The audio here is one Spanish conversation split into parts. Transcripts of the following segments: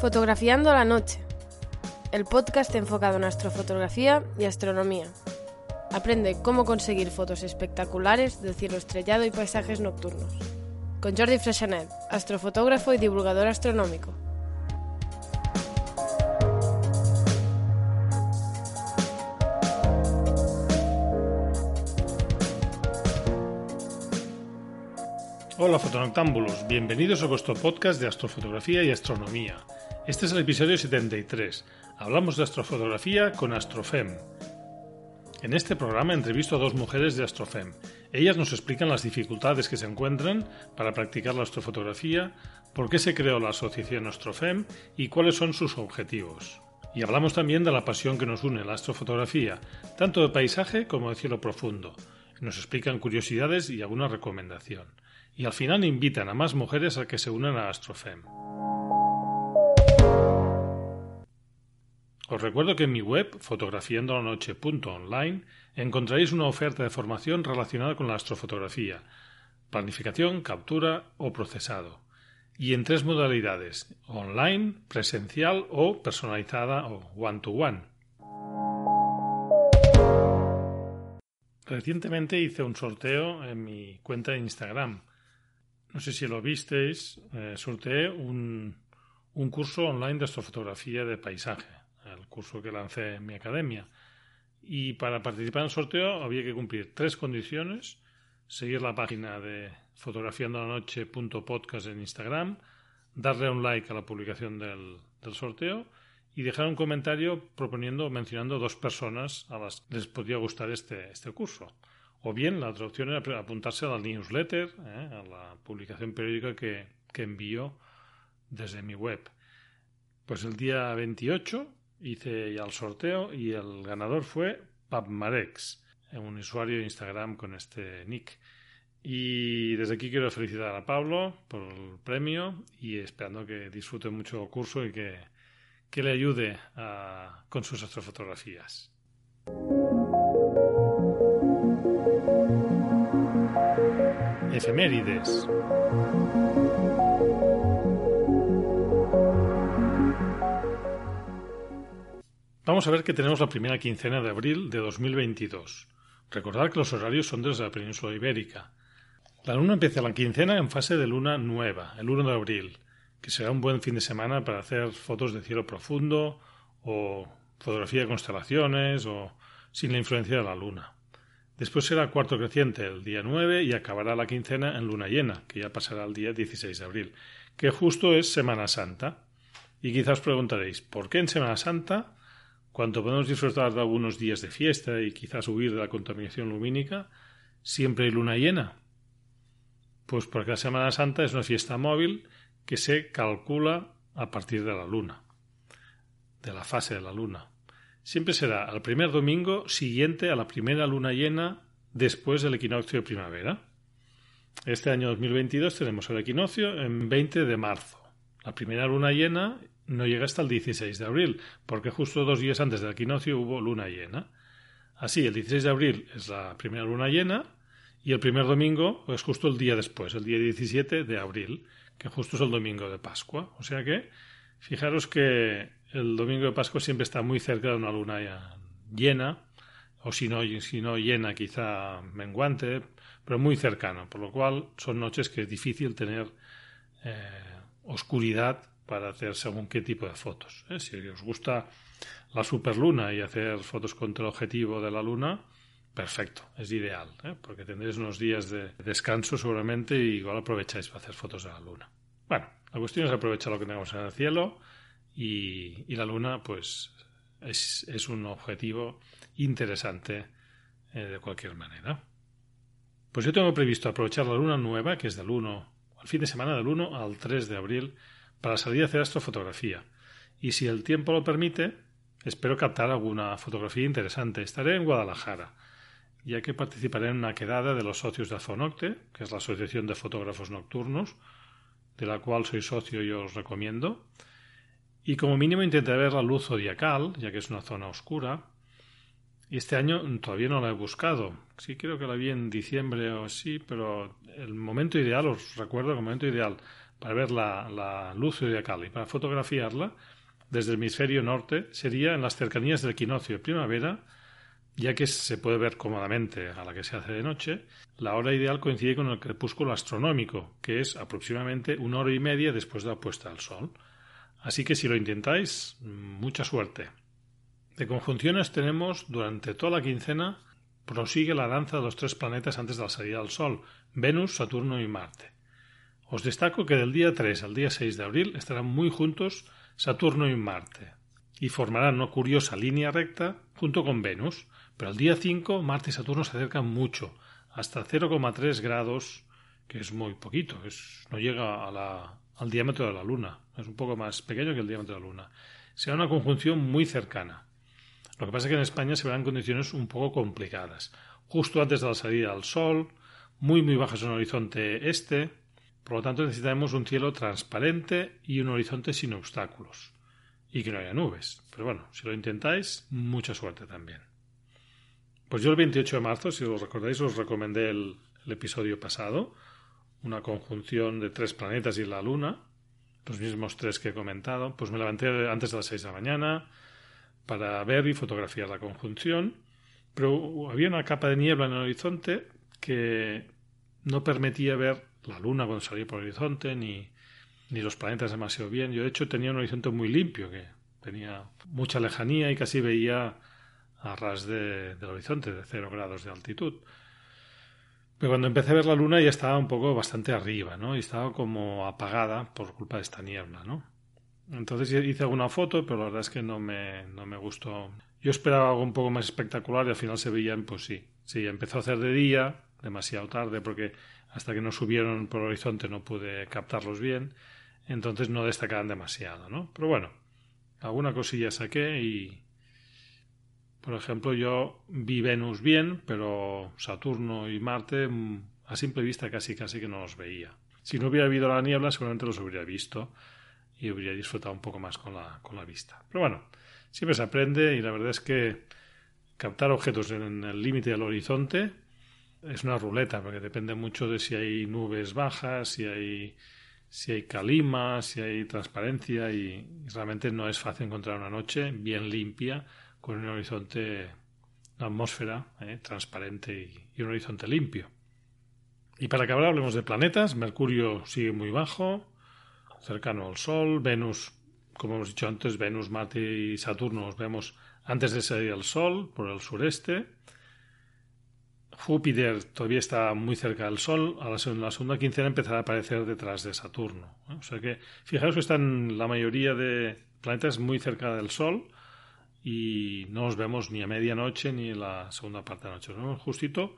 Fotografiando la noche, el podcast enfocado en astrofotografía y astronomía. Aprende cómo conseguir fotos espectaculares del cielo estrellado y paisajes nocturnos. Con Jordi Freixanet, astrofotógrafo y divulgador astronómico. Hola fotonoctámbulos, bienvenidos a vuestro podcast de astrofotografía y astronomía. Este es el episodio 73. Hablamos de astrofotografía con Astrofem. En este programa entrevisto a 2 mujeres de Astrofem. Ellas nos explican las dificultades que se encuentran para practicar la astrofotografía, por qué se creó la asociación Astrofem y cuáles son sus objetivos. Y hablamos también de la pasión que nos une la astrofotografía, tanto de paisaje como de cielo profundo. Nos explican curiosidades y alguna recomendación. Y al final invitan a más mujeres a que se unan a Astrofem. Os recuerdo que en mi web, fotografiandolanoche.online, encontraréis una oferta de formación relacionada con la astrofotografía, planificación, captura o procesado, y en 3 modalidades, online, presencial o personalizada o one-to-one. Recientemente hice un sorteo en mi cuenta de Instagram. No sé si lo visteis, sorteé un curso online de astrofotografía de paisaje, el curso que lancé en mi academia. Y para participar en el sorteo había que cumplir 3 condiciones: seguir la página de fotografiandolanoche.podcast en Instagram, darle un like a la publicación del sorteo y dejar un comentario mencionando 2 personas a las que les podría gustar este curso. O bien, la otra opción era apuntarse a la newsletter, a la publicación periódica que envío desde mi web. Pues el día 28 hice ya el sorteo y el ganador fue Papmarex, un usuario de Instagram con este nick. Y desde aquí quiero felicitar a Pablo por el premio y esperando que disfrute mucho el curso y que le ayude con sus astrofotografías. Efemérides. Vamos a ver que tenemos la primera quincena de abril de 2022. Recordad que los horarios son desde la península ibérica. La luna empieza la quincena en fase de luna nueva, el 1 de abril, que será un buen fin de semana para hacer fotos de cielo profundo o fotografía de constelaciones o sin la influencia de la luna. Después será cuarto creciente el día 9 y acabará la quincena en luna llena, que ya pasará el día 16 de abril, que justo es Semana Santa. Y quizás os preguntaréis, ¿por qué en Semana Santa, cuando podemos disfrutar de algunos días de fiesta y quizás huir de la contaminación lumínica, siempre hay luna llena? Pues porque la Semana Santa es una fiesta móvil que se calcula a partir de la luna, de la fase de la luna. Siempre será el primer domingo siguiente a la primera luna llena después del equinoccio de primavera. Este año 2022 tenemos el equinoccio en 20 de marzo. La primera luna llena no llega hasta el 16 de abril, porque justo 2 días antes del equinoccio hubo luna llena. Así, el 16 de abril es la primera luna llena y el primer domingo es justo el día después, el día 17 de abril, que justo es el domingo de Pascua. O sea que, fijaros que el domingo de Pascua siempre está muy cerca de una luna llena, o si no llena, quizá menguante, pero muy cercano, por lo cual son noches que es difícil tener oscuridad para hacer según qué tipo de fotos. Si os gusta la superluna y hacer fotos contra el objetivo de la luna, perfecto, es ideal, porque tendréis unos días de descanso seguramente y igual aprovecháis para hacer fotos de la luna. Bueno, la cuestión es aprovechar lo que tengamos en el cielo y la luna pues es un objetivo interesante de cualquier manera. Pues yo tengo previsto aprovechar la luna nueva, que es del 1, al fin de semana del 1 al 3 de abril, para salir a hacer astrofotografía. Y si el tiempo lo permite, espero captar alguna fotografía interesante. Estaré en Guadalajara, ya que participaré en una quedada de los socios de Afonocte, que es la Asociación de Fotógrafos Nocturnos, de la cual soy socio y os recomiendo. Y como mínimo intentaré ver la luz zodiacal, ya que es una zona oscura. Y este año todavía no la he buscado. Sí, creo que la vi en diciembre o así, pero el momento ideal, os recuerdo que el momento ideal para ver la luz zodiacal y para fotografiarla desde el hemisferio norte sería en las cercanías del equinoccio de primavera, ya que se puede ver cómodamente a la que se hace de noche. La hora ideal coincide con el crepúsculo astronómico, que es aproximadamente 1 hora y media después de la puesta del sol. Así que si lo intentáis, mucha suerte. De conjunciones tenemos durante toda la quincena. Prosigue la danza de los 3 planetas antes de la salida del Sol: Venus, Saturno y Marte. Os destaco que del día 3 al día 6 de abril estarán muy juntos Saturno y Marte y formarán una curiosa línea recta junto con Venus, pero el día 5 Marte y Saturno se acercan mucho, hasta 0,3 grados, que es muy poquito, no llega al diámetro de la Luna, es un poco más pequeño que el diámetro de la Luna. Será una conjunción muy cercana. Lo que pasa es que en España se verán condiciones un poco complicadas. Justo antes de la salida del Sol, muy muy bajas en el horizonte este, por lo tanto necesitaremos un cielo transparente y un horizonte sin obstáculos. Y que no haya nubes. Pero bueno, si lo intentáis, mucha suerte también. Pues yo el 28 de marzo, si os recordáis, os recomendé el episodio pasado, una conjunción de 3 planetas y la Luna, los mismos 3 que he comentado. Pues me levanté antes de las 6 de la mañana, para ver y fotografiar la conjunción, pero había una capa de niebla en el horizonte que no permitía ver la Luna cuando salía por el horizonte ni los planetas demasiado bien. Yo de hecho tenía un horizonte muy limpio, que tenía mucha lejanía y casi veía a ras del horizonte, de 0 grados de altitud. Pero cuando empecé a ver la Luna ya estaba un poco bastante arriba, ¿no? Y estaba como apagada por culpa de esta niebla, ¿no? Entonces hice alguna foto, pero la verdad es que no me gustó. Yo esperaba algo un poco más espectacular y al final se veían, pues sí, empezó a hacer de día, demasiado tarde, porque hasta que no subieron por el horizonte no pude captarlos bien, entonces no destacaban demasiado, ¿no? Pero bueno, alguna cosilla saqué y, por ejemplo, yo vi Venus bien, pero Saturno y Marte a simple vista casi que no los veía. Si no hubiera habido la niebla seguramente los hubiera visto y hubiera disfrutado un poco más con la vista. Pero bueno, siempre se aprende y la verdad es que captar objetos en el límite del horizonte es una ruleta, porque depende mucho de si hay nubes bajas, si hay calima, si hay transparencia, y realmente no es fácil encontrar una noche bien limpia con un horizonte, una atmósfera transparente y un horizonte limpio. Y para acabar hablemos de planetas. Mercurio sigue muy bajo, cercano al Sol. Venus, como hemos dicho antes, Venus, Marte y Saturno los vemos antes de salir al Sol, por el sureste. Júpiter todavía está muy cerca del Sol, a la segunda quincena empezará a aparecer detrás de Saturno. O sea que, fijaos que están la mayoría de planetas muy cerca del Sol y no los vemos ni a medianoche ni en la segunda parte de la noche, los vemos justito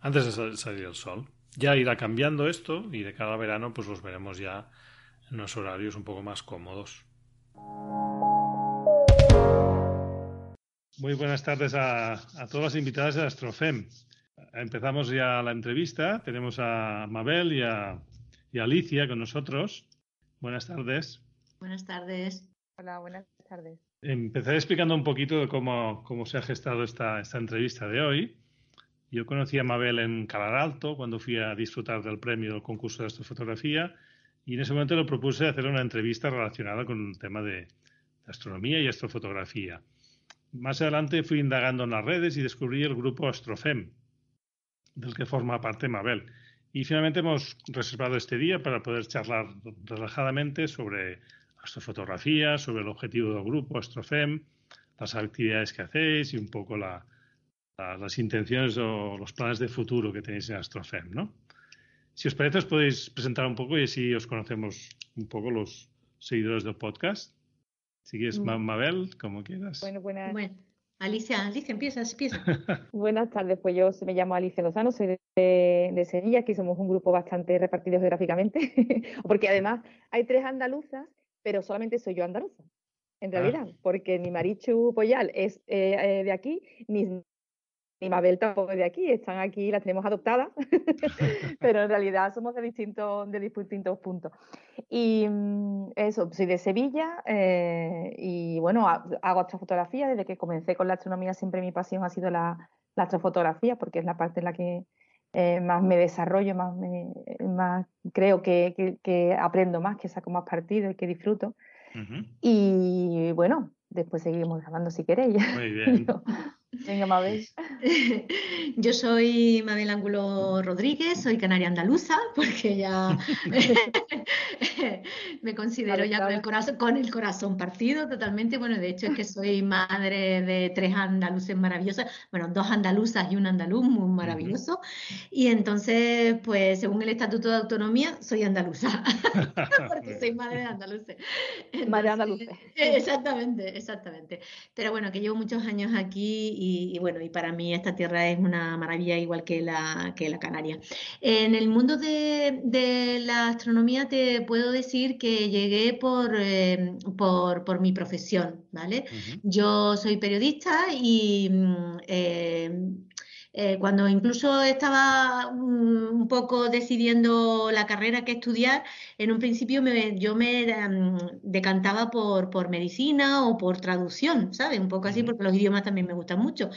antes de salir del Sol. Ya irá cambiando esto y de cara a verano pues los veremos ya en unos horarios un poco más cómodos. Muy buenas tardes a todas las invitadas de Astrofem. Empezamos ya la entrevista. Tenemos a Mabel y a Alicia con nosotros. Buenas tardes. Buenas tardes. Hola, buenas tardes. Empezaré explicando un poquito de cómo se ha gestado esta entrevista de hoy. Yo conocí a Mabel en Calar Alto cuando fui a disfrutar del premio del concurso de astrofotografía. Y en ese momento le propuse hacer una entrevista relacionada con el tema de astronomía y astrofotografía. Más adelante fui indagando en las redes y descubrí el grupo Astrofem, del que forma parte Mabel. Y finalmente hemos reservado este día para poder charlar relajadamente sobre astrofotografía, sobre el objetivo del grupo Astrofem, las actividades que hacéis y un poco las intenciones o los planes de futuro que tenéis en Astrofem, ¿no? Si os parece, os podéis presentar un poco y así os conocemos un poco los seguidores del podcast. Si quieres, Mabel, como quieras. Bueno, buenas Alicia, empieza. Buenas tardes, pues yo me llamo Alicia Lozano, soy de Sevilla, aquí somos un grupo bastante repartido geográficamente, porque además hay 3 andaluzas, pero solamente soy yo andaluza, en realidad, porque ni Marichu Poyán es de aquí, ni Mabel tampoco es de aquí, están aquí, las tenemos adoptadas, pero en realidad somos de distintos puntos. Y eso, soy de Sevilla y bueno, hago astrofotografía. Desde que comencé con la astronomía siempre mi pasión ha sido la astrofotografía, porque es la parte en la que más me desarrollo, más creo que aprendo más, que saco más partido y que disfruto. Uh-huh. Y bueno, después seguimos grabando si queréis. Muy bien. Venga, Mabel. Yo soy Mabel Ángulo Rodríguez, soy canaria andaluza, porque ya me considero ya con el corazón partido totalmente. Bueno, de hecho es que soy madre de 3 andaluces maravillosos, bueno, 2 andaluzas y un andaluz muy maravilloso. Uh-huh. Y entonces, pues según el Estatuto de Autonomía, soy andaluza, porque soy madre de andaluces. Entonces, madre andaluza. Exactamente. Pero bueno, que llevo muchos años aquí. Y bueno, y para mí esta tierra es una maravilla, igual que la Canaria. En el mundo de la astronomía te puedo decir que llegué por mi profesión, ¿vale? Uh-huh. Yo soy periodista y cuando incluso estaba un poco decidiendo la carrera que estudiar, en un principio yo me decantaba por medicina o por traducción, ¿sabes? Un poco así, porque los idiomas también me gustan mucho.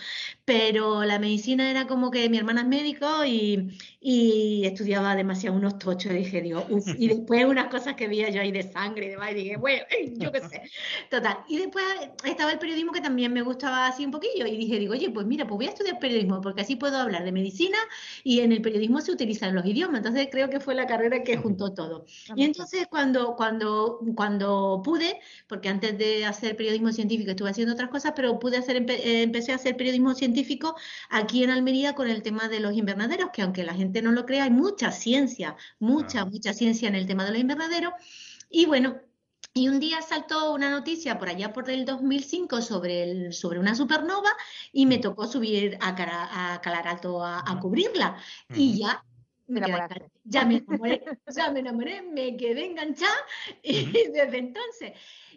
Pero la medicina era como que mi hermana es médico y estudiaba demasiado unos tochos. Y dije, uff. Y después unas cosas que veía yo ahí de sangre y demás, y dije, bueno, yo qué sé. Total. Y después estaba el periodismo, que también me gustaba así un poquillo. Y dije, oye, pues mira, pues voy a estudiar periodismo, porque así puedo hablar de medicina, y en el periodismo se utilizan los idiomas. Entonces creo que fue la carrera que juntó todo. Y entonces cuando pude, porque antes de hacer periodismo científico estuve haciendo otras cosas, pero empecé a hacer periodismo científico aquí en Almería con el tema de los invernaderos, que aunque la gente no lo crea, hay mucha ciencia en el tema de los invernaderos. Y bueno, y un día saltó una noticia por allá por el 2005 sobre una supernova, y me tocó subir a Calar Alto a cubrirla. Y ya me enamoré, me quedé enganchada y desde entonces.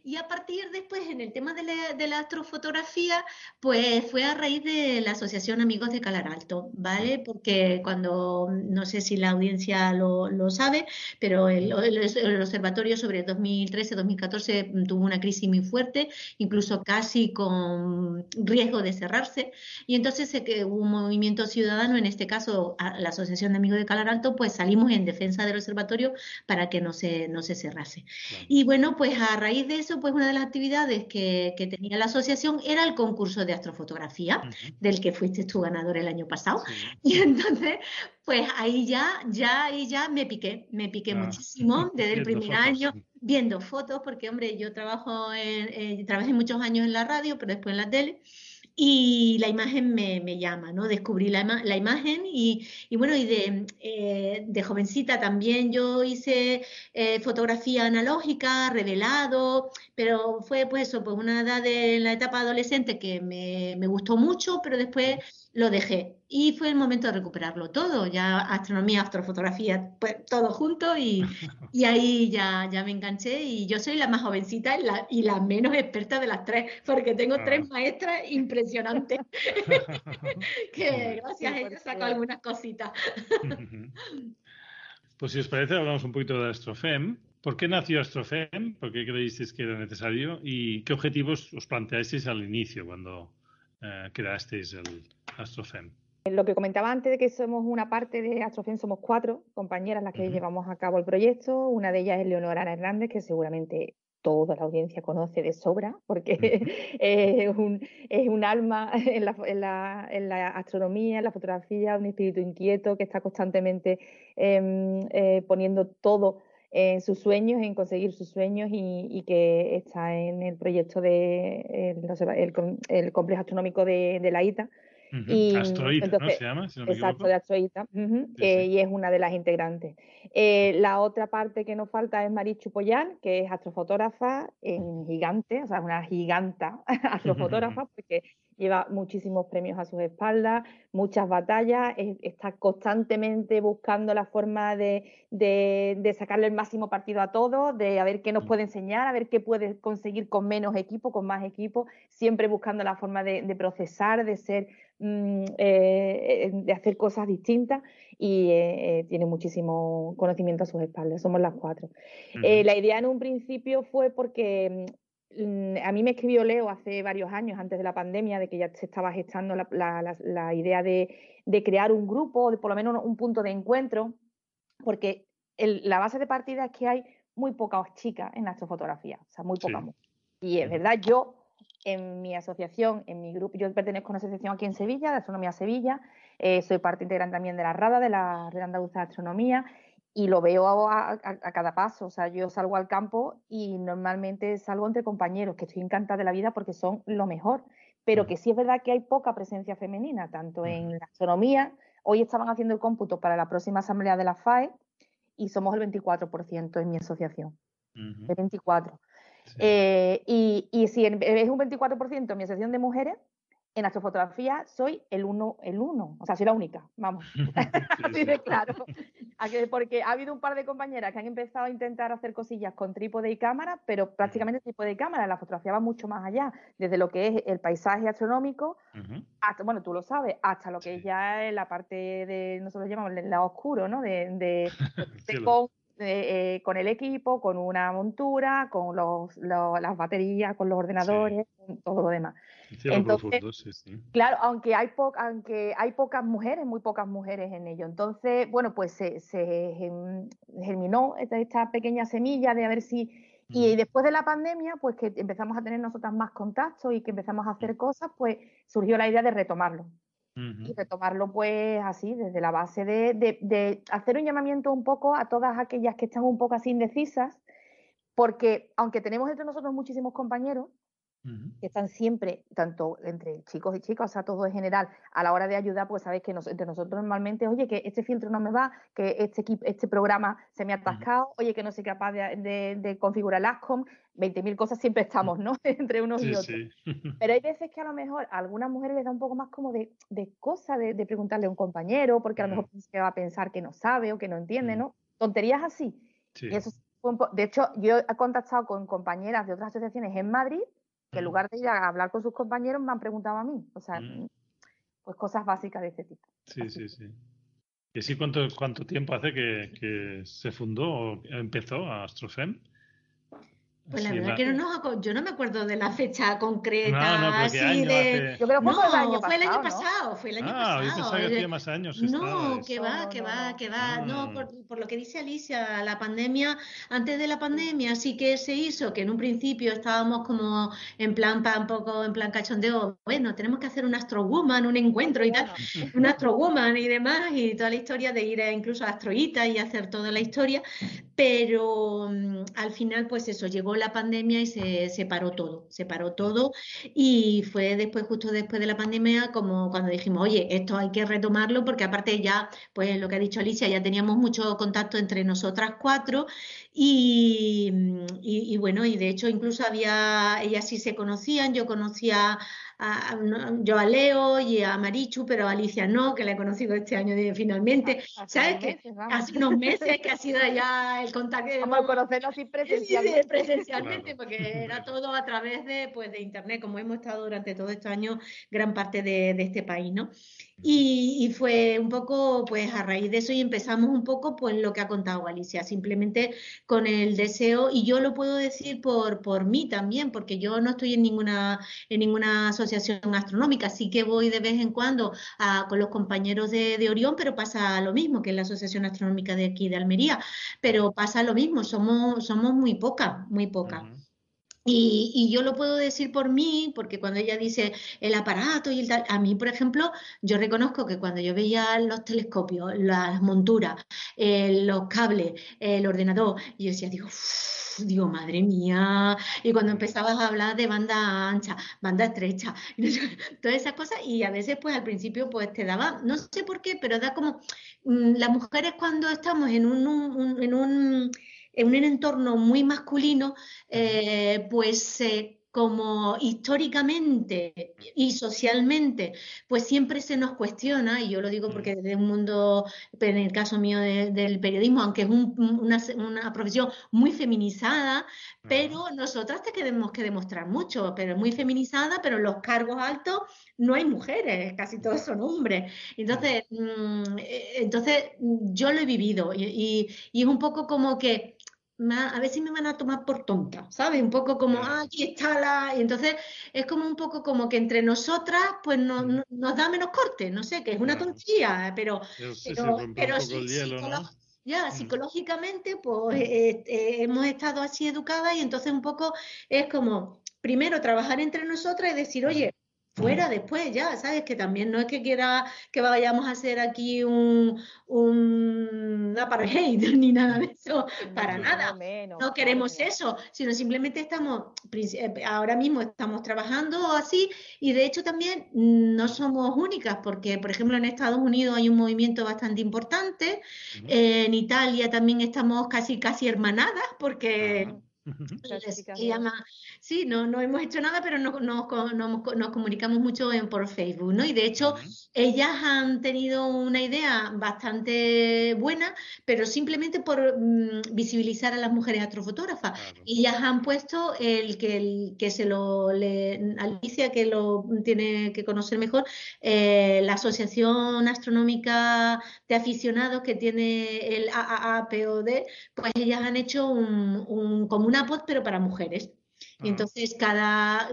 Y a partir después, en el tema de la astrofotografía, pues fue a raíz de la Asociación Amigos de Calar Alto, ¿vale? Porque cuando, no sé si la audiencia lo sabe, pero el observatorio sobre 2013-2014 tuvo una crisis muy fuerte, incluso casi con riesgo de cerrarse, y entonces hubo un movimiento ciudadano, en este caso la Asociación de Amigos de Calar Alto, pues salimos en defensa del observatorio para que no se cerrase. Claro. Y bueno, pues a raíz de eso, pues una de las actividades que tenía la asociación era el concurso de astrofotografía, uh-huh, del que fuiste tú ganador el año pasado. Sí. Y entonces, pues ahí ya me piqué muchísimo desde el primer año, viendo fotos, porque hombre, yo trabajé muchos años en la radio, pero después en la tele. Y la imagen me llama, ¿no? Descubrí la imagen y bueno, y de jovencita también yo hice fotografía analógica, revelado, pero fue pues eso, pues una edad en la etapa adolescente que me gustó mucho, pero después lo dejé. Y fue el momento de recuperarlo todo, ya astronomía, astrofotografía, pues todo junto, y ahí ya me enganché. Y yo soy la más jovencita y la menos experta de las 3, porque tengo 3 maestras impresionantes, que gracias a ellas saco algunas cositas. Pues si os parece, hablamos un poquito de Astrofem. ¿Por qué nació Astrofem? ¿Por qué creísteis que era necesario? ¿Y qué objetivos os planteasteis al inicio cuando creasteis el Astrofem? Lo que comentaba antes, de que somos una parte de Astrofem, somos 4 compañeras las que llevamos a cabo el proyecto. Una de ellas es Leonora Hernández, que seguramente toda la audiencia conoce de sobra, porque es un alma en la astronomía, en la fotografía, un espíritu inquieto que está constantemente poniendo todo en sus sueños, en conseguir sus sueños, y que está en el proyecto del complejo astronómico de la ITA. Uh-huh. Y Astrohíta, entonces, ¿no? Se llama, si no me equivoco. Exacto, de Astrohíta. Uh-huh. Sí, sí. Y es una de las integrantes. La otra parte que nos falta es Marichu Poyán, que es astrofotógrafa gigante, o sea, una giganta astrofotógrafa, porque lleva muchísimos premios a sus espaldas, muchas batallas, está constantemente buscando la forma de sacarle el máximo partido a todo, de a ver qué nos puede enseñar, a ver qué puede conseguir con menos equipo, con más equipo, siempre buscando la forma de procesar, de ser, de hacer cosas distintas, y tiene muchísimo conocimiento a sus espaldas. Somos las cuatro. La idea en un principio fue porque a mí me escribió Leo hace varios años, antes de la pandemia, de que ya se estaba gestando la idea de crear un grupo, de por lo menos un punto de encuentro, porque la base de partida es que hay muy pocas chicas en la astrofotografía, o sea, muy pocas. Sí. Y es verdad, yo en mi asociación, en mi grupo, yo pertenezco a una asociación aquí en Sevilla, de Astronomía Sevilla, soy parte integrante también de la RADA, de la Red Andaluza de Astronomía, y lo veo a cada paso. O sea, yo salgo al campo y normalmente salgo entre compañeros, que estoy encantada de la vida porque son lo mejor. Pero que sí es verdad que hay poca presencia femenina, tanto en la astronomía. Hoy estaban haciendo el cómputo para la próxima asamblea de la FAE y somos el 24% en mi asociación. El 24%. Sí. Y si es un 24% en mi asociación de mujeres, en astrofotografía soy el uno, o sea, soy la única, vamos, así de claro. Porque ha habido un par de compañeras que han empezado a intentar hacer cosillas con trípode y cámara, pero prácticamente trípode y cámara, la fotografía va mucho más allá, desde lo que es el paisaje astronómico, hasta, bueno, tú lo sabes, hasta lo que es ya la parte de, nosotros llamamos el lado oscuro, ¿no? Con el equipo, con una montura, con las baterías, con los ordenadores, con todo lo demás. Sí, entonces, claro, aunque hay pocas mujeres, muy pocas mujeres en ello. Entonces, bueno, pues se germinó esta pequeña semilla de a ver si... Y después de la pandemia, pues que empezamos a tener nosotras más contactos y que empezamos a hacer cosas, pues surgió la idea de retomarlo. Y retomarlo pues así, desde la base de hacer un llamamiento un poco a todas aquellas que están un poco así indecisas, porque aunque tenemos entre nosotros muchísimos compañeros que están siempre, tanto entre chicos y chicas, o sea, todo en general, a la hora de ayudar, pues sabéis que entre nosotros normalmente, oye, que este filtro no me va, que este programa se me ha atascado, oye, que no soy capaz de configurar el ASCOM, 20.000 cosas siempre estamos, ¿no? Entre unos y otros. Sí. Pero hay veces que a lo mejor a algunas mujeres les da un poco más como de cosa de preguntarle a un compañero, porque a lo mejor se va a pensar que no sabe o que no entiende, ¿no? Tonterías así. Sí. Y eso, de hecho, yo he contactado con compañeras de otras asociaciones en Madrid, que en lugar de ir a hablar con sus compañeros me han preguntado a mí. O sea, pues cosas básicas de este tipo. Sí. ¿Y así cuánto tiempo hace que se fundó o empezó Astrofem? Pues la verdad que yo no me acuerdo de la fecha concreta. Yo creo que fue el año pasado. Yo pensaba que hacía más años. No, por lo que dice Alicia, la pandemia, antes de la pandemia sí que se hizo, que en un principio estábamos como en plan, un poco en plan cachondeo, bueno, tenemos que hacer un Astrowoman, un encuentro y tal, un Astrowoman y demás, y toda la historia de ir incluso a Astrohíta y hacer toda la historia, pero al final pues eso, llegó la pandemia y se paró todo y fue después, justo después de la pandemia, como cuando dijimos, oye, esto hay que retomarlo, porque aparte ya, pues lo que ha dicho Alicia, ya teníamos mucho contacto entre nosotras cuatro y bueno, y de hecho incluso ellas sí se conocían, yo conocía a Leo y a Marichu, pero a Alicia no, que la he conocido este año finalmente, ¿sabes? Hace unos meses que ha sido ya el contacto. Vamos a conocernos presencialmente, porque era todo a través de internet, como hemos estado durante todos estos años, gran parte de este país, ¿no? Y fue un poco, pues a raíz de eso, y empezamos un poco, pues lo que ha contado Alicia, simplemente con el deseo, y yo lo puedo decir por mí también, porque yo no estoy en ninguna asociación astronómica, sí que voy de vez en cuando con los compañeros de Orión, pero pasa lo mismo que en la Asociación Astronómica de aquí de Almería, pero pasa lo mismo, somos muy pocas. Y yo lo puedo decir por mí, porque cuando ella dice el aparato y el tal, a mí, por ejemplo, yo reconozco que cuando yo veía los telescopios, las monturas, los cables, el ordenador, yo decía, digo, madre mía, y cuando empezabas a hablar de banda ancha, banda estrecha, todas esas cosas, y a veces pues al principio pues te daba, no sé por qué, pero da como, las mujeres cuando estamos en un entorno muy masculino, pues como históricamente y socialmente, pues siempre se nos cuestiona, y yo lo digo porque desde un mundo, en el caso mío del periodismo, aunque es una profesión muy feminizada, pero nosotras tenemos que demostrar mucho, pero muy feminizada, pero en los cargos altos no hay mujeres, casi todos son hombres. Entonces yo lo he vivido y es un poco como que, a ver si me van a tomar por tonta, ¿sabes? Un poco como, ah, aquí está la... Y entonces es como un poco como que entre nosotras pues nos da menos corte, no sé, que es una tontería, pero sí, psicológicamente pues hemos estado así educadas, y entonces un poco es como, primero trabajar entre nosotras y decir, oye, fuera después ya, ¿sabes? Que también no es que quiera que vayamos a hacer aquí un apartheid ni nada de eso, para nada. No queremos eso, sino simplemente ahora mismo estamos trabajando así, y de hecho también no somos únicas, porque por ejemplo en Estados Unidos hay un movimiento bastante importante, en Italia también estamos casi hermanadas, porque... Sí, no hemos hecho nada, pero nos comunicamos mucho por Facebook, ¿no? Y de hecho, ellas han tenido una idea bastante buena, pero simplemente por visibilizar a las mujeres astrofotógrafas. Ellas han puesto Alicia, que lo tiene que conocer mejor, la Asociación Astronómica de Aficionados, que tiene el AAAPOD, pues ellas han hecho como una pod, pero para mujeres. Y entonces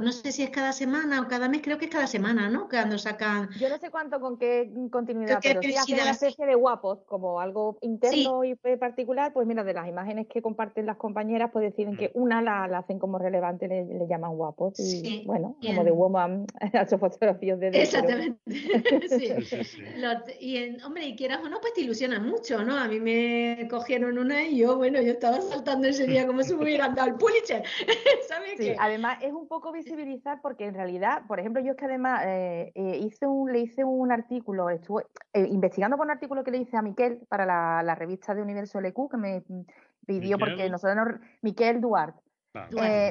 no sé si es cada semana o cada mes, creo que es cada semana, ¿no? Cuando sacan... Yo no sé con qué continuidad, pero sí hacen una especie de guapos, como algo interno y particular. Pues mira, de las imágenes que comparten las compañeras, pues deciden que una la hacen como relevante, le llaman guapos. Y bueno, como de woman, a sus fotografías de... Exactamente. Hombre, y quieras o no, pues te ilusionan mucho, ¿no? A mí me cogieron una y yo estaba saltando ese día como si me hubieran dado el Pulitzer, ¿sabes? Sí, además es un poco visibilizar, porque en realidad, por ejemplo, yo es que además le hice un artículo, estuve investigando por un artículo que le hice a Miquel para la revista de Universo LQ, que me pidió, porque nosotros Miquel Duarte.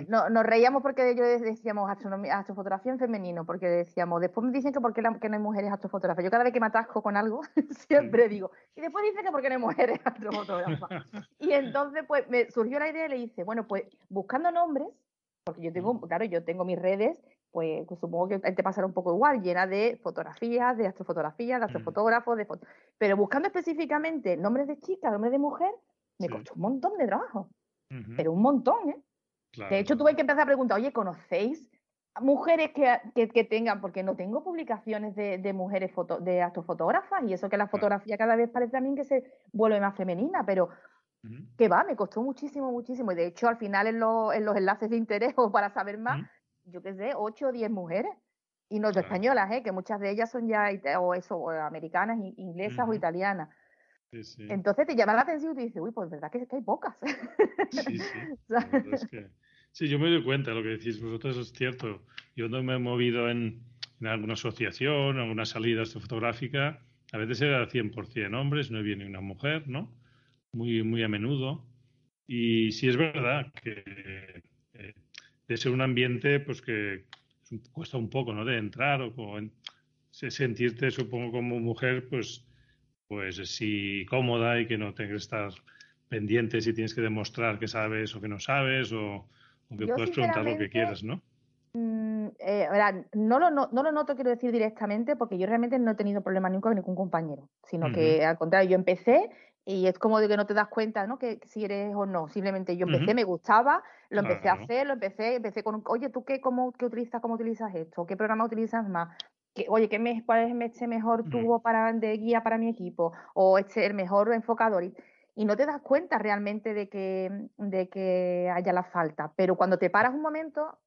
Nos reíamos porque yo decíamos astrofotografía en femenino, porque decíamos, después me dicen que por qué no hay mujeres astrofotógrafas. Yo cada vez que me atasco con algo siempre digo, y después dicen que por qué no hay mujeres astrofotógrafas. Y entonces pues me surgió la idea y le hice, bueno, pues buscando nombres, porque yo tengo mis redes, pues supongo que te pasará un poco igual, llena de fotografías, de astrofotografías, de astrofotógrafos, pero buscando específicamente nombres de chicas, nombres de mujer, me costó un montón de trabajo, pero un montón, ¿eh? Claro. De hecho, tuve que empezar a preguntar, oye, ¿conocéis mujeres que tengan? Porque no tengo publicaciones de mujeres de astrofotógrafas, y eso que la fotografía cada vez parece también que se vuelve más femenina, pero que va, me costó muchísimo, muchísimo. Y de hecho, al final en los enlaces de interés o para saber más, yo qué sé, 8 o 10 mujeres, y no españolas, que muchas de ellas son ya o americanas, inglesas o italianas. Sí, sí. Entonces te llama la atención y te dices, uy, pues verdad que hay pocas. Sí, sí. La verdad es que... Sí, yo me doy cuenta de lo que decís vosotros, es cierto. Yo no me he movido en alguna asociación, en alguna salida astrofotográfica. A veces era 100% hombres, no viene una mujer, ¿no? Muy, muy a menudo. Y sí es verdad que de ser un ambiente pues que cuesta un poco, ¿no?, de entrar, o sentirte, supongo, como mujer, pues sí, cómoda, y que no tengas que estar pendiente si tienes que demostrar que sabes o que no sabes, o que puedas preguntar lo que quieras, ¿no? No lo noto, quiero decir, directamente, porque yo realmente no he tenido problema nunca con ningún compañero, sino que al contrario, yo empecé y es como de que no te das cuenta, ¿no?, que si eres o no. Simplemente yo empecé, me gustaba, lo empecé a hacer, empecé con, oye, ¿tú cómo utilizas esto? ¿Qué programa utilizas más? Oye, ¿cuál es este mejor tubo de guía para mi equipo? O este el mejor enfocador. Y no te das cuenta realmente de que haya la falta. Pero cuando te paras un momento,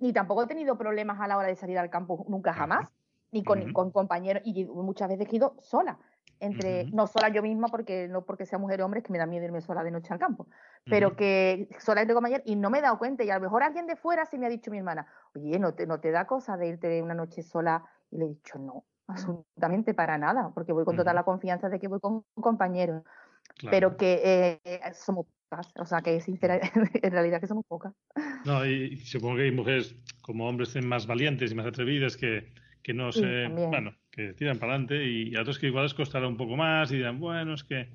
ni tampoco he tenido problemas a la hora de salir al campo nunca jamás, ni con compañeros, y muchas veces he ido sola. No sola yo misma, porque no porque sea mujer o hombre, es que me da miedo irme sola de noche al campo, pero que sola entre compañeros, y no me he dado cuenta. Y a lo mejor alguien de fuera sí me ha dicho mi hermana, oye, ¿no te da cosa de irte una noche sola? Y le he dicho, no, absolutamente para nada, porque voy con toda la confianza de que voy con compañeros. Claro. Pero que somos O sea, que sincera, en realidad que somos pocas. No, y supongo que hay mujeres como hombres más valientes y más atrevidas que no sí, se... También. Bueno, que tiran para adelante y a otros que igual les costará un poco más y dirán, bueno, es que...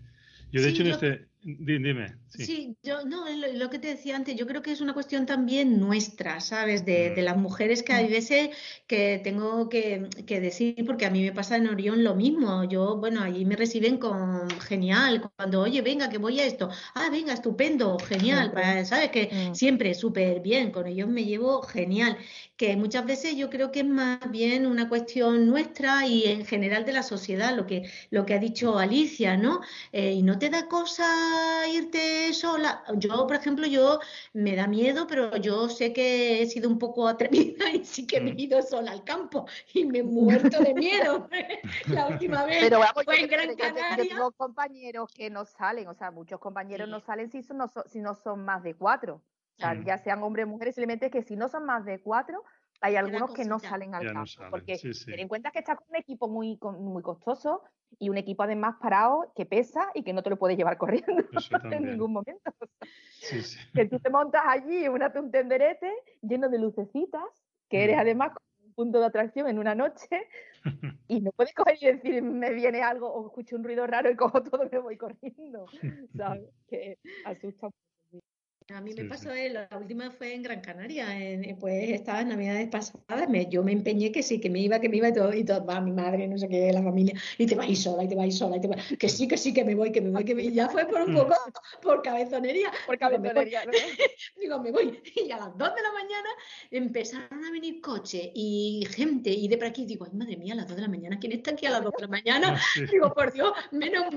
Yo, de sí, hecho, en yo, este... Dime. Sí, sí yo, no, lo que te decía antes, yo creo que es una cuestión también nuestra, ¿sabes? De las mujeres que hay veces que tengo que decir, porque a mí me pasa en Orión lo mismo. Yo, bueno, allí me reciben con genial, cuando, oye, venga, que voy a esto. Ah, venga, estupendo, genial, para, ¿sabes? Que siempre súper bien, con ellos me llevo genial. Que muchas veces yo creo que es más bien una cuestión nuestra y en general de la sociedad, lo que ha dicho Alicia, ¿no? Y no te da cosa irte sola. Yo, por ejemplo, yo me da miedo, pero yo sé que he sido un poco atrevida y sí que me he ido sola al campo y me he muerto de miedo la última vez. Pero vamos, fue en Gran Canaria. Yo tengo compañeros que no salen, o sea, muchos compañeros no salen si no son más de 4. O sea, ya sean hombres o mujeres, simplemente es que si no son más de 4, hay algunos que no salen al campo. No salen, porque ten en cuenta que estás con un equipo muy costoso y un equipo además parado que pesa y que no te lo puedes llevar corriendo en ningún momento. O sea, que tú te montas allí en un tenderete lleno de lucecitas, que eres además un punto de atracción en una noche y no puedes coger y decir, me viene algo o escucho un ruido raro y cojo todo y me voy corriendo. ¿Sabes? Que asusta mucho. A mí me pasó, la última fue en Gran Canaria, pues estas navidades pasadas, yo me empeñé que sí, que me iba y todo, va, mi madre, no sé qué, la familia, y te vas a ir sola, que sí, que me voy, y ya fue por un poco, por cabezonería, ¿no? Digo, me voy, y a las 2 de la mañana empezaron a venir coches y gente, y de por aquí, digo, ay, madre mía, a las 2 de la mañana, ¿quién está aquí a las 2 de la mañana? Digo, por Dios, menos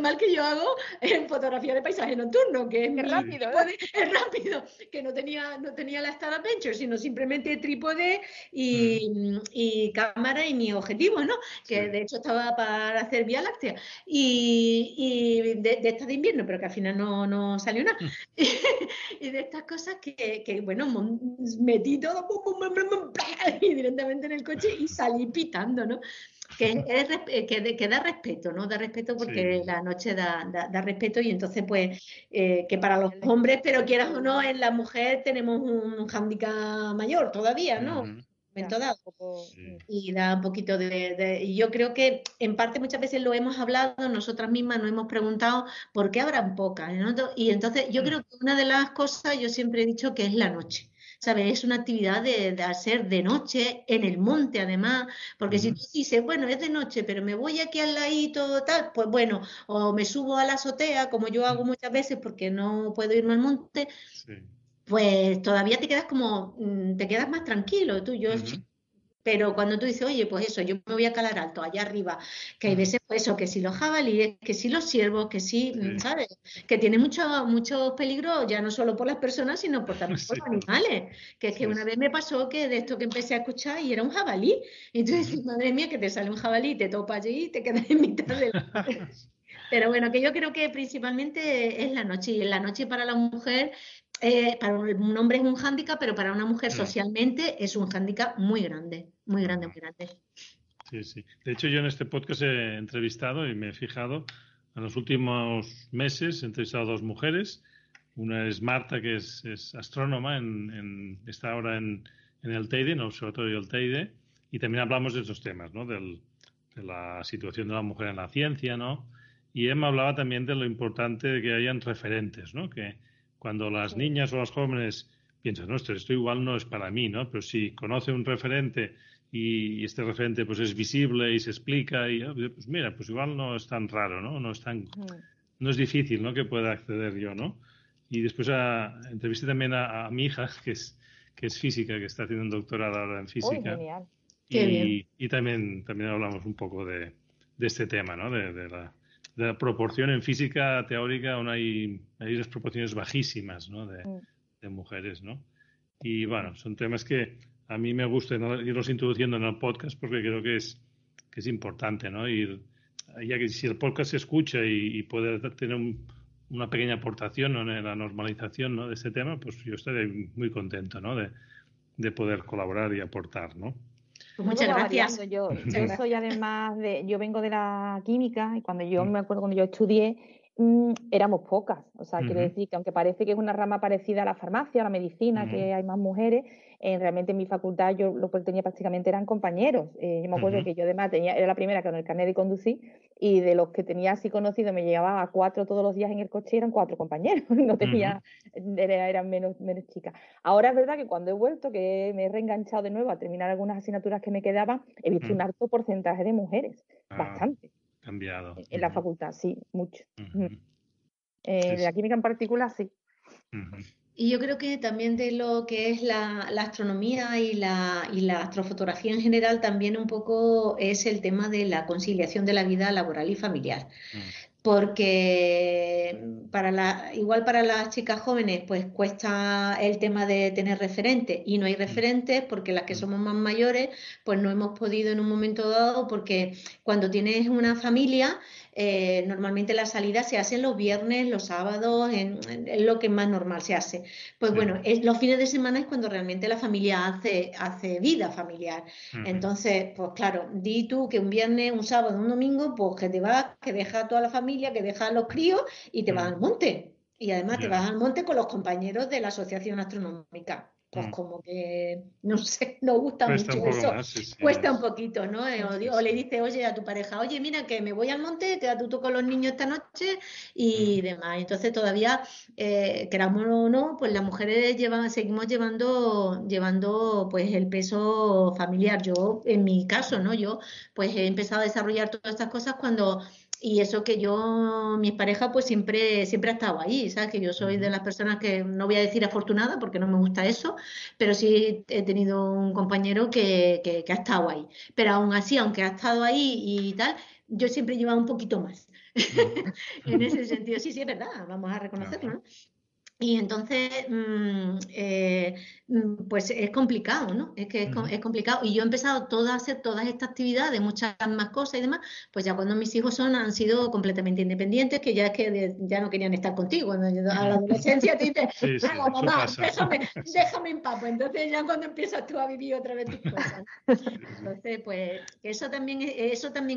mal que yo hago en fotografía de paisaje nocturno, que es rápido, ¿eh? Es rápido, que no tenía la Star Adventure, sino simplemente trípode y cámara y mi objetivo, ¿no? Que de hecho estaba para hacer Vía Láctea y de estas de invierno, pero que al final no salió nada. Y de estas cosas que bueno, metí todo y directamente en el coche y salí pitando, ¿no? Que da respeto, ¿no? Da respeto porque la noche da respeto y entonces, pues, que para los hombres, pero quieras o no, en la mujer tenemos un hándicap mayor todavía, ¿no? Y da un poquito de... Yo creo que en parte muchas veces lo hemos hablado, nosotras mismas nos hemos preguntado por qué habrán pocas, ¿no? Y entonces yo creo que una de las cosas, yo siempre he dicho que es la noche. ¿Sabes? Es una actividad de hacer de noche, en el monte además, porque si tú dices, bueno, es de noche, pero me voy aquí al ladito, tal, pues bueno, o me subo a la azotea, como yo hago muchas veces porque no puedo irme al monte, pues todavía te quedas más tranquilo, tú, yo... Pero cuando tú dices, oye, pues eso, yo me voy a Calar Alto, allá arriba, que hay veces pues eso, que si los jabalíes, que si los ciervos, que si, ¿sabes? Que tiene muchos peligros, ya no solo por las personas, sino por los animales. Que es que una vez me pasó que de esto que empecé a escuchar y era un jabalí. Y tú dices, madre mía, que te sale un jabalí, te topa allí y te quedas en mitad de la... Pero bueno, que yo creo que principalmente es la noche. Y en la noche para la mujer... para un hombre es un hándicap, pero para una mujer socialmente es un hándicap muy grande, muy grande, muy grande. Sí, sí. De hecho, yo en este podcast he entrevistado y me he fijado, en los últimos meses he entrevistado a 2 mujeres. Una es Marta, que es astrónoma, está ahora en el Teide, en el Observatorio del Teide, y también hablamos de estos temas, ¿no? De la situación de la mujer en la ciencia, ¿no? Y Emma hablaba también de lo importante de que hayan referentes, ¿no? Que cuando las niñas o las jóvenes piensan, no, esto igual no es para mí, ¿no? Pero si conoce un referente y este referente pues es visible y se explica, y pues mira, pues igual no es tan raro, ¿no? No es difícil, ¿no? Que pueda acceder yo, ¿no? Y después entrevisté también a mi hija, que es física, que está haciendo un doctorado ahora en física. Genial. Qué bien. Y también hablamos un poco de este tema, ¿no? De la proporción en física teórica, aún hay unas proporciones bajísimas, ¿no? de mujeres, ¿no? Y bueno, son temas que a mí me gusta irlos introduciendo en el podcast porque creo que es importante, ¿no? Ya que si el podcast se escucha y puede tener una pequeña aportación, ¿no? En la normalización, ¿no? De este tema, pues yo estaré muy contento, ¿no? De poder colaborar y aportar, ¿no? Pues muchas gracias. Yo vengo de la química y cuando yo me acuerdo cuando yo estudié éramos pocas. O sea, quiero decir que aunque parece que es una rama parecida a la farmacia, a la medicina, que hay más mujeres, realmente en mi facultad yo lo que tenía prácticamente eran compañeros. Yo me acuerdo que yo además era la primera con el carnet de conducir, y de los que tenía así conocido me llevaba a 4 todos los días en el coche, eran 4 compañeros, no tenía, eran menos chicas. Ahora es verdad que cuando he vuelto, que me he reenganchado de nuevo a terminar algunas asignaturas que me quedaban, he visto un alto porcentaje de mujeres, bastante. Cambiado. En la facultad, sí, mucho. De la química en particular, sí. Y yo creo que también de lo que es la astronomía y la astrofotografía en general, también un poco es el tema de la conciliación de la vida laboral y familiar. Porque igual para las chicas jóvenes pues cuesta el tema de tener referentes, y no hay referentes porque las que somos más mayores pues no hemos podido en un momento dado, porque cuando tienes una familia normalmente las salidas se hacen los viernes, los sábados, es lo que más normal se hace. Pues bueno, los fines de semana es cuando realmente la familia hace vida familiar. Entonces, pues claro, di tú que un viernes, un sábado, un domingo, pues que te vas, que dejas a toda la familia, que dejas a los críos y te vas al monte. Y además te vas al monte con los compañeros de la asociación astronómica. Pues como que, no sé, nos gusta cuesta mucho eso. Más, sí, cuesta un poquito, ¿no? O le dices, oye, a tu pareja, oye, mira, que me voy al monte, quédate tú con los niños esta noche y demás. Entonces todavía, queramos o no, pues las mujeres seguimos llevando pues el peso familiar. Yo, en mi caso, ¿no? Yo pues he empezado a desarrollar todas estas cosas cuando... Y eso que yo, mis parejas, pues siempre ha estado ahí, ¿sabes? Que yo soy de las personas que, no voy a decir afortunada porque no me gusta eso, pero sí he tenido un compañero que ha estado ahí. Pero aún así, aunque ha estado ahí y tal, yo siempre he llevado un poquito más. En ese sentido, sí, es verdad, vamos a reconocerlo, ¿no? Y entonces, pues es complicado, ¿no? Es que es complicado. Y yo he empezado a hacer todas estas actividades, muchas más cosas y demás, pues ya cuando mis hijos han sido completamente independientes, que ya es que ya no querían estar contigo, ¿no? A la adolescencia te dices, sí, no, mamá, déjame en paz. Entonces ya cuando empiezas tú a vivir otra vez tus cosas, ¿no? Entonces, pues eso también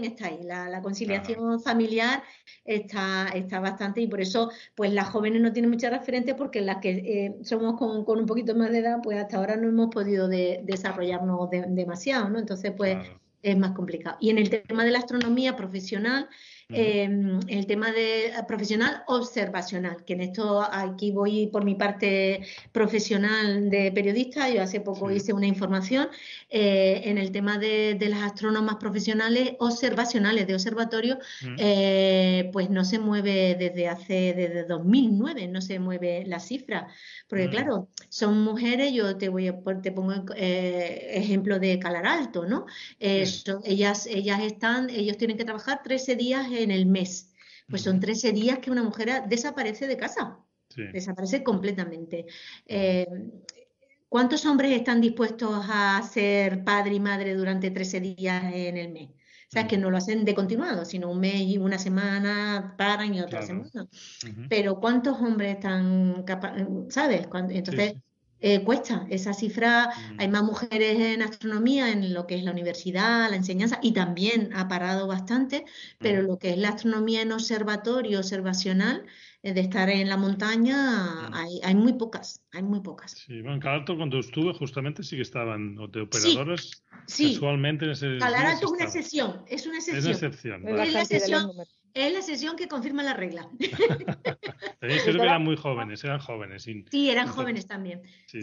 está ahí. La conciliación familiar está bastante, y por eso pues las jóvenes no tienen mucha referencia, porque las que somos con un poquito más de edad, pues hasta ahora no hemos podido desarrollarnos demasiado, ¿no? Entonces, pues es más complicado. Y en el tema de la astronomía profesional, el tema de profesional observacional, que en esto aquí voy por mi parte profesional de periodista. Yo hace poco hice una información en el tema de las astrónomas profesionales observacionales de observatorio, pues no se mueve desde 2009, no se mueve la cifra, porque claro, son mujeres. Yo te pongo ejemplo de Calar Alto, ¿no? Ellos tienen que trabajar 13 días en el mes. Pues son 13 días que una mujer desaparece de casa, desaparece completamente. ¿Cuántos hombres están dispuestos a ser padre y madre durante 13 días en el mes? O sea, es que no lo hacen de continuado, sino un mes y una semana paran y otra semana. Pero ¿cuántos hombres están capaces? ¿Sabes? Entonces... Sí. Cuesta esa cifra. Hay más mujeres en astronomía, en lo que es la universidad, la enseñanza, y también ha parado bastante, pero lo que es la astronomía en observatorio, observacional, de estar en la montaña, hay muy pocas, Sí, bueno, en Calar Alto cuando estuve justamente sí que estaban de operadoras, casualmente en ese... Calar Alto es una excepción, Es la excepción. Es la sesión que confirma la regla. Pero eran muy jóvenes, Sí, eran jóvenes también. Sí,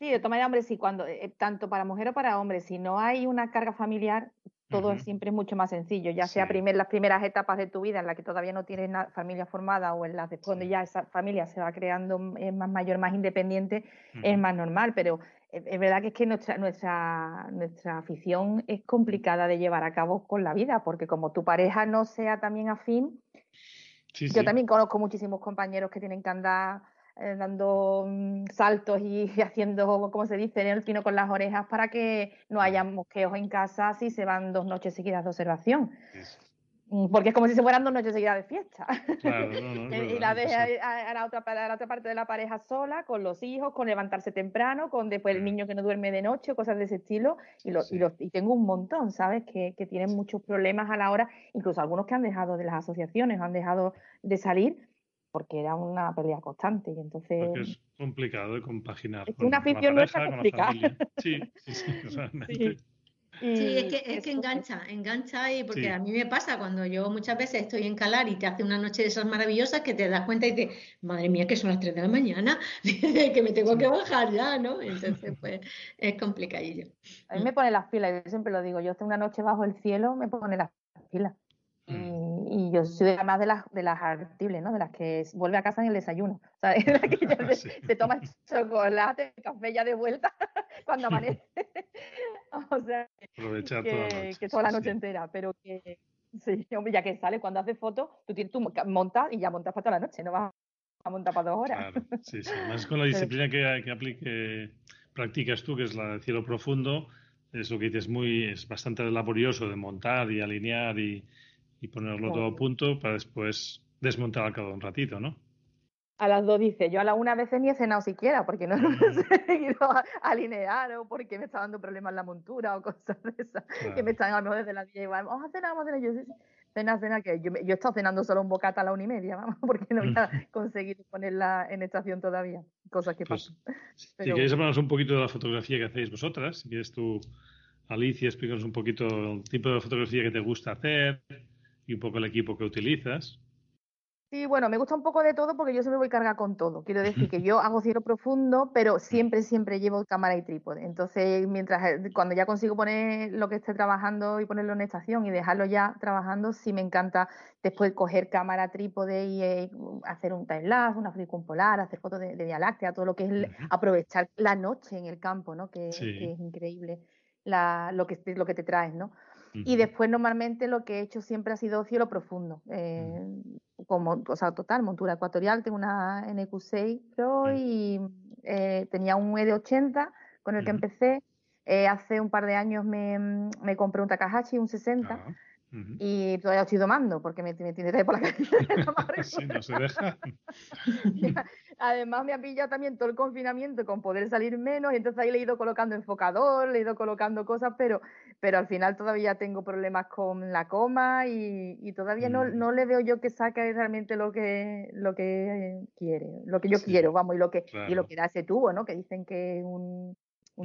de todas maneras, hombre, sí, cuando, tanto para mujer o para hombre, si no hay una carga familiar, todo siempre es mucho más sencillo, ya sea las primeras etapas de tu vida en las que todavía no tienes familia formada, o en las de cuando ya esa familia se va creando, es más mayor, más independiente, es más normal, pero... Es verdad que es que nuestra afición es complicada de llevar a cabo con la vida, porque como tu pareja no sea también afín, yo también conozco muchísimos compañeros que tienen que andar dando saltos y haciendo, como se dice, el tino con las orejas para que no haya mosqueos en casa si se van 2 noches seguidas de observación. Porque es como si se fueran 2 noches seguidas de fiesta. Claro, no, y la ves a la otra parte de la pareja sola, con los hijos, con levantarse temprano, con después el niño que no duerme de noche, cosas de ese estilo. Y tengo un montón, ¿sabes? Que tienen muchos problemas a la hora, incluso algunos que han dejado de las asociaciones, han dejado de salir, porque era una pelea constante. Y entonces... Porque es complicado de compaginar. Es una afición nuestra complicada. Sí, realmente. Sí. Sí, es que engancha y porque a mí me pasa cuando yo muchas veces estoy en Calar y te hace una noche de esas maravillosas que te das cuenta y te, madre mía, que son las 3 de la mañana, que me tengo que bajar ya, ¿no? Entonces, pues, es complicadillo. A mí me pone las pilas, yo siempre lo digo, yo tengo una noche bajo el cielo, me pone las pilas. Y yo soy además de las artibles, ¿no? De las que vuelve a casa en el desayuno. O sea, de las que ya se toma chocolate, café ya de vuelta cuando amanece. O sea, aprovechar toda la noche entera, pero que sí, hombre, ya que sales, cuando haces fotos, tú montas y ya montas para toda la noche, no vas a montar para 2 horas. Claro, sí, más con la disciplina que practicas tú, que es la de cielo profundo, es lo que dices, es bastante laborioso de montar y alinear y ponerlo todo a punto para después desmontar al cabo de un ratito, ¿no? A las 2 dice, yo a la 1 a veces ni he cenado siquiera, porque no he ido a alinear o porque me está dando problemas la montura o cosas de esas, que me están a lo mejor desde las 10 igual, vamos a cenar, yo cena, que yo he estado cenando solo un bocata a la 1:30, vamos, porque no había conseguido ponerla en estación todavía, cosas que pasan. Si queréis hablarnos un poquito de la fotografía que hacéis vosotras, si quieres tú, Alicia, explícanos un poquito el tipo de fotografía que te gusta hacer y un poco el equipo que utilizas. Sí, bueno, me gusta un poco de todo porque yo siempre voy cargada con todo. Quiero decir que yo hago cielo profundo, pero siempre llevo cámara y trípode. Entonces, cuando ya consigo poner lo que esté trabajando y ponerlo en estación y dejarlo ya trabajando, sí me encanta después coger cámara, trípode y hacer un time-lapse, una fricum polar, hacer fotos de Vía Láctea, todo lo que es aprovechar la noche en el campo, ¿no? Que es increíble lo que te traes, ¿no? Y después normalmente lo que he hecho siempre ha sido cielo profundo, total, montura ecuatorial, tengo una NQ6 Pro y tenía un ED80 con el que empecé, hace un par de años me compré un Takahashi, un 60, y todavía lo estoy domando porque me tiene que ir por la calle de la madre. Sí, no se deja. Además me ha pillado también todo el confinamiento con poder salir menos, y entonces ahí le he ido colocando enfocador, le he ido colocando cosas, pero al final todavía tengo problemas con la coma y todavía no le veo yo que saque realmente lo que quiere, lo que yo quiero, vamos, y lo que da ese tubo, ¿no? Que dicen que es un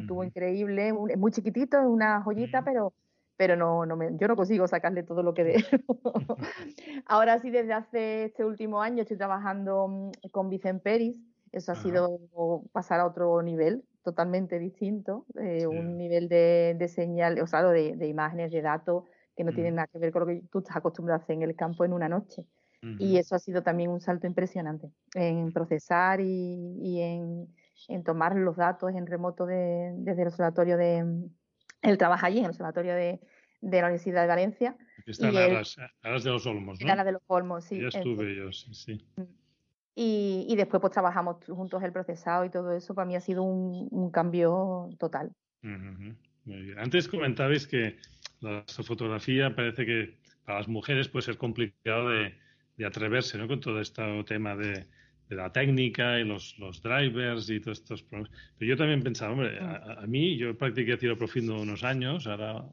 tubo increíble, es muy chiquitito, es una joyita, pero yo no consigo sacarle todo lo que debo. Ahora sí, desde hace este último año estoy trabajando con Vicent Peris. Eso ha sido pasar a otro nivel totalmente distinto, un nivel de señal, o sea, de imágenes, de datos, que no tienen nada que ver con lo que tú estás acostumbrado a hacer en el campo en una noche. Y eso ha sido también un salto impresionante en procesar y en tomar los datos en remoto desde el observatorio de... Él trabaja allí en el observatorio de la Universidad de Valencia. Aquí está Aras de los Olmos, ¿no? En Aras de los Olmos, sí. Ya estuve yo, sí. Y después pues trabajamos juntos el procesado y todo eso. Para mí ha sido un cambio total. Muy bien. Antes comentabais que la astrofotografía parece que para las mujeres puede ser complicado de atreverse, ¿no? Con todo este tema de la técnica y los drivers y todos estos problemas. Pero yo también pensaba, hombre, a mí, yo practiqué cielo profundo unos años, ahora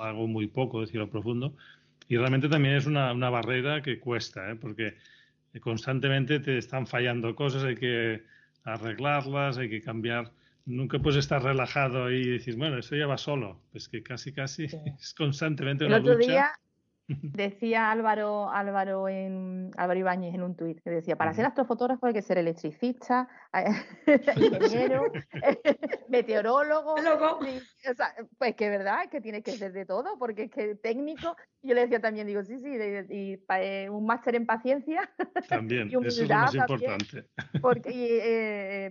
hago muy poco de cielo profundo, y realmente también es una barrera que cuesta, porque constantemente te están fallando cosas, hay que arreglarlas, hay que cambiar. Nunca puedes estar relajado y decir, bueno, esto ya va solo. Es que casi es constantemente una lucha. Decía Álvaro Ibáñez en un tuit, que decía, para ser astrofotógrafo hay que ser electricista, ingeniero, meteorólogo. O sea, pues que verdad, es que tienes que ser de todo, porque es que técnico. Yo le decía también, digo, sí, y un máster en paciencia. También, y eso es lo más importante.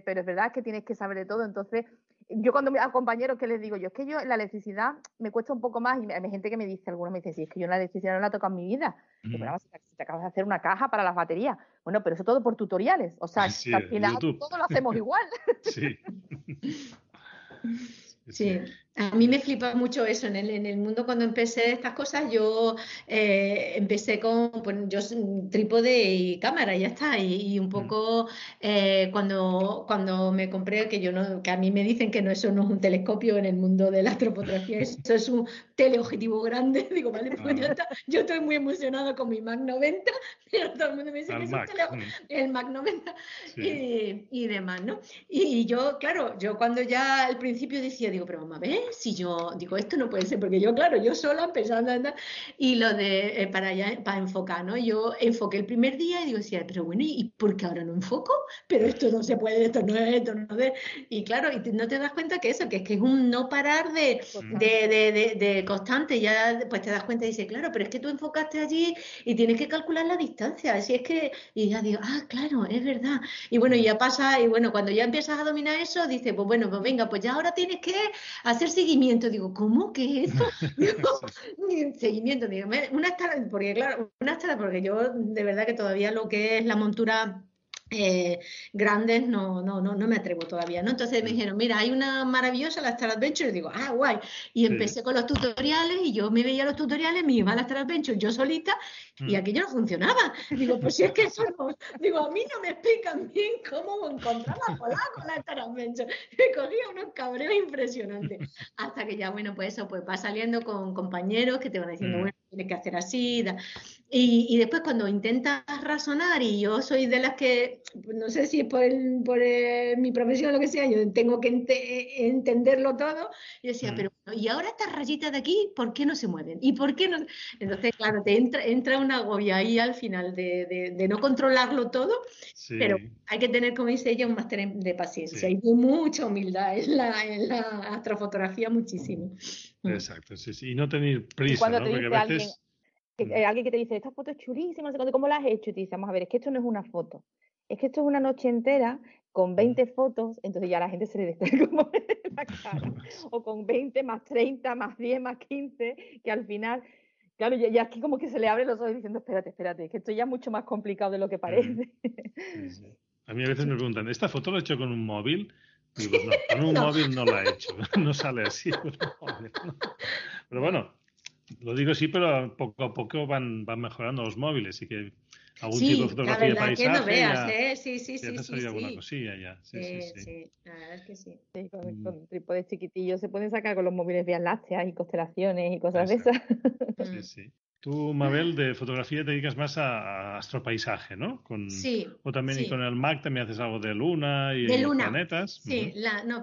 Pero es verdad que tienes que saber de todo, entonces... Yo cuando a compañeros que les digo, yo es que yo en la electricidad me cuesta un poco más, y hay gente que me dice, algunos me dicen, sí, es que yo en la electricidad no la toco en mi vida. Pero vamos, si te acabas de hacer una caja para las baterías. Bueno, pero eso todo por tutoriales. O sea, sí, al final YouTube. Todo lo hacemos igual. Sí. A mí me flipa mucho eso. En el mundo, cuando empecé estas cosas, yo empecé con trípode y cámara, ya está. Y un poco cuando me compré, que a mí me dicen que no, eso no es un telescopio en el mundo de la astrofotografía, eso es un teleobjetivo grande. Digo, vale, pues ya está. Yo estoy muy emocionada con mi Mac 90, pero todo el mundo me dice que es un teleobjetivo, el Mac 90 y demás, ¿no? Y yo, claro, yo cuando ya al principio decía, digo, pero vamos a ver, si yo digo, esto no puede ser, porque yo, claro, yo sola empezando a andar, y lo de para enfocar, ¿no? Yo enfoqué el primer día y digo, sí, pero bueno, ¿y por qué ahora no enfoco? Pero esto no se puede, esto no es. Y claro, y no te das cuenta que eso, que es un no parar de constante. Ya pues te das cuenta y dices, claro, pero es que tú enfocaste allí y tienes que calcular la distancia, así es que, y ya digo, ah, claro, es verdad. Y bueno, ya pasa, y bueno, cuando ya empiezas a dominar eso, dices, pues bueno, pues venga, pues ya ahora tienes que hacer seguimiento. Digo, ¿cómo? ¿Qué es eso? Digo, seguimiento, digo, una escala, porque claro, una escala, porque yo de verdad que todavía lo que es la montura grandes no me atrevo todavía, ¿no? Entonces me dijeron, mira, hay una maravillosa, la Star Adventure, y digo, ah, guay, y empecé con los tutoriales, y yo me veía los tutoriales, me iba a la Star Adventure yo solita, y aquello no funcionaba. Digo, pues si es que eso no, digo, a mí no me explican bien cómo encontrar la cola con la Star Adventure. Me cogía unos cabreos impresionantes, hasta que ya, bueno, pues eso, pues va saliendo con compañeros que te van diciendo, bueno, tienes que hacer así, y después cuando intentas razonar, y yo soy de las que, no sé si es por mi profesión o lo que sea, yo tengo que entenderlo todo, yo decía, pero bueno, y ahora estas rayitas de aquí, ¿por qué no se mueven? ¿Y por qué no? Entonces, claro, te entra una agobia ahí al final de no controlarlo todo, pero hay que tener, como dice ella, un máster de paciencia y mucha humildad en la astrofotografía, muchísimo. Exacto, y no tener prisa, cuando, ¿no? Porque a veces alguien que te dice, esta foto es chulísima, no sé cómo la has hecho, y te dice, vamos a ver, es que esto no es una foto, es que esto es una noche entera con 20 fotos, entonces ya la gente se le destaca como en la cara, o con 20 más 30 más 10 más 15, que al final, claro, ya aquí como que se le abren los ojos diciendo, espérate, es que esto ya es mucho más complicado de lo que parece. Sí. A mí a veces me preguntan, ¿esta foto la he hecho con un móvil? Digo, pues no, con un móvil no la he hecho, no sale así con un móvil, ¿no? Pero bueno, lo digo sí, pero poco a poco van mejorando los móviles, así que algún tipo de fotografía de paisaje. Que no veas, ya, sí. Alguna cosilla ya. Sí, la verdad es que sí. Sí, con trípodes chiquitillos se pueden sacar con los móviles vías lácteas y constelaciones y cosas de esas. Sí. Tú, Mabel, de fotografía te dedicas más a astropaisaje, ¿no? O también y con el MAC también haces algo de luna y planetas. Sí,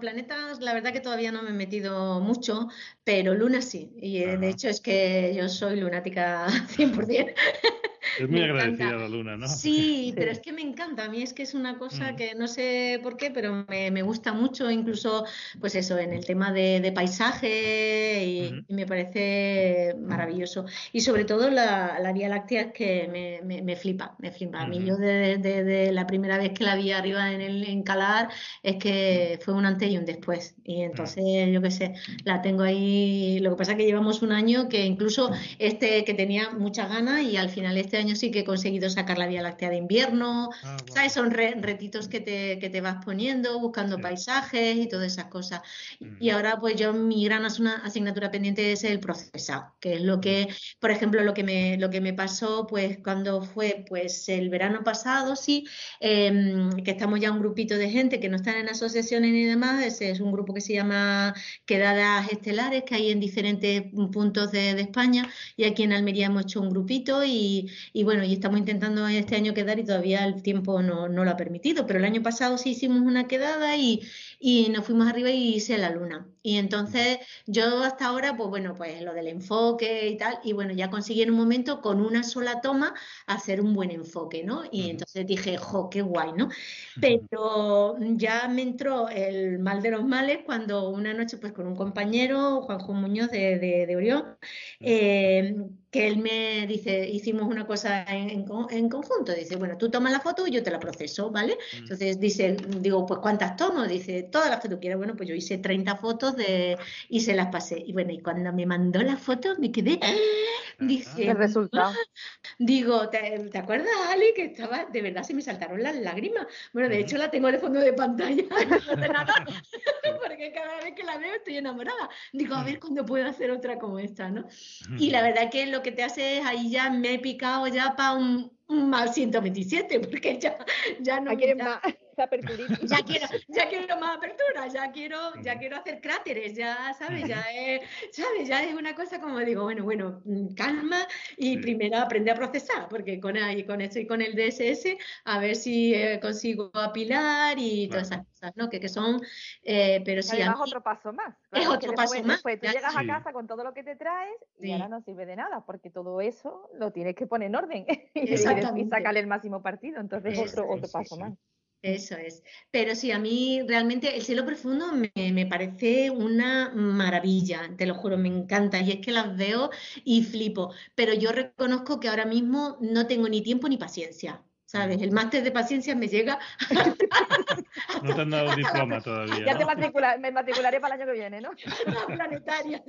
planetas la verdad que todavía no me he metido mucho, pero luna sí. Y de hecho es que yo soy lunática 100%. Es muy agradecida la luna, ¿no? Sí, pero es que me encanta. A mí es que es una cosa que no sé por qué, pero me gusta mucho, incluso, pues eso, en el tema de paisaje y me parece maravilloso. Y sobre todo la Vía Láctea es que me flipa, me flipa. A mí yo desde la primera vez que la vi arriba en Calar, es que fue un antes y un después. Y entonces, yo qué sé, la tengo ahí. Lo que pasa es que llevamos un año que incluso que tenía muchas ganas y al final este año sí que he conseguido sacar la Vía Láctea de invierno, wow. ¿Sabes? Son retitos que te vas poniendo, buscando paisajes y todas esas cosas. Y ahora pues yo mi gran asignatura pendiente es el procesado, que es lo que, por ejemplo, lo que me pasó pues cuando fue pues el verano pasado, que estamos ya un grupito de gente que no están en asociaciones ni demás, ese es un grupo que se llama Quedadas Estelares, que hay en diferentes puntos de España, y aquí en Almería hemos hecho un grupito y bueno, y estamos intentando este año quedar y todavía el tiempo no lo ha permitido, pero el año pasado sí hicimos una quedada y nos fuimos arriba y hice la luna. Y entonces yo hasta ahora, pues bueno, pues lo del enfoque y tal, y bueno, ya conseguí en un momento con una sola toma hacer un buen enfoque, ¿no? Y entonces dije, jo, qué guay, ¿no? Pero ya me entró el mal de los males cuando una noche, pues con un compañero, Juanjo Muñoz de Orión, que él me dice, hicimos una cosa en conjunto, dice, bueno, tú tomas la foto y yo te la proceso, ¿vale? Entonces dice, digo, pues ¿cuántas tomo? Dice, todas las que tú quieras. Bueno, pues yo hice 30 fotos fotos de, y se las pasé. Y bueno, y cuando me mandó las fotos me quedé... Dice, el resultado. Digo, ¿te acuerdas, Ali? Que estaba, de verdad se me saltaron las lágrimas. Bueno, de hecho la tengo de fondo de pantalla en el ordenador, porque cada vez que la veo estoy enamorada. Digo, a ver cuándo puedo hacer otra como esta, ¿no? Y la verdad que lo que te hace es, ahí ya me he picado ya para un más 127, porque ya no quieren más. Ya quiero más apertura, ya quiero hacer cráteres, ya sabes, ya es una cosa como digo, bueno, calma y primero aprende a procesar, porque con esto y con el DSS a ver si consigo apilar y todas esas cosas, ¿no? Que son, pero sí. Además, otro paso más. Claro, es otro paso más. Pues tú llegas a casa con todo lo que te traes y ahora no sirve de nada, porque todo eso lo tienes que poner en orden y sacarle el máximo partido, entonces otro paso más. Eso es. Pero sí, a mí realmente el cielo profundo me parece una maravilla, te lo juro, me encanta. Y es que las veo y flipo. Pero yo reconozco que ahora mismo no tengo ni tiempo ni paciencia, ¿sabes? El máster de paciencia me llega... No te han dado diploma todavía. Ya, ¿no? Me matricularé para el año que viene, ¿no? No, planetaria.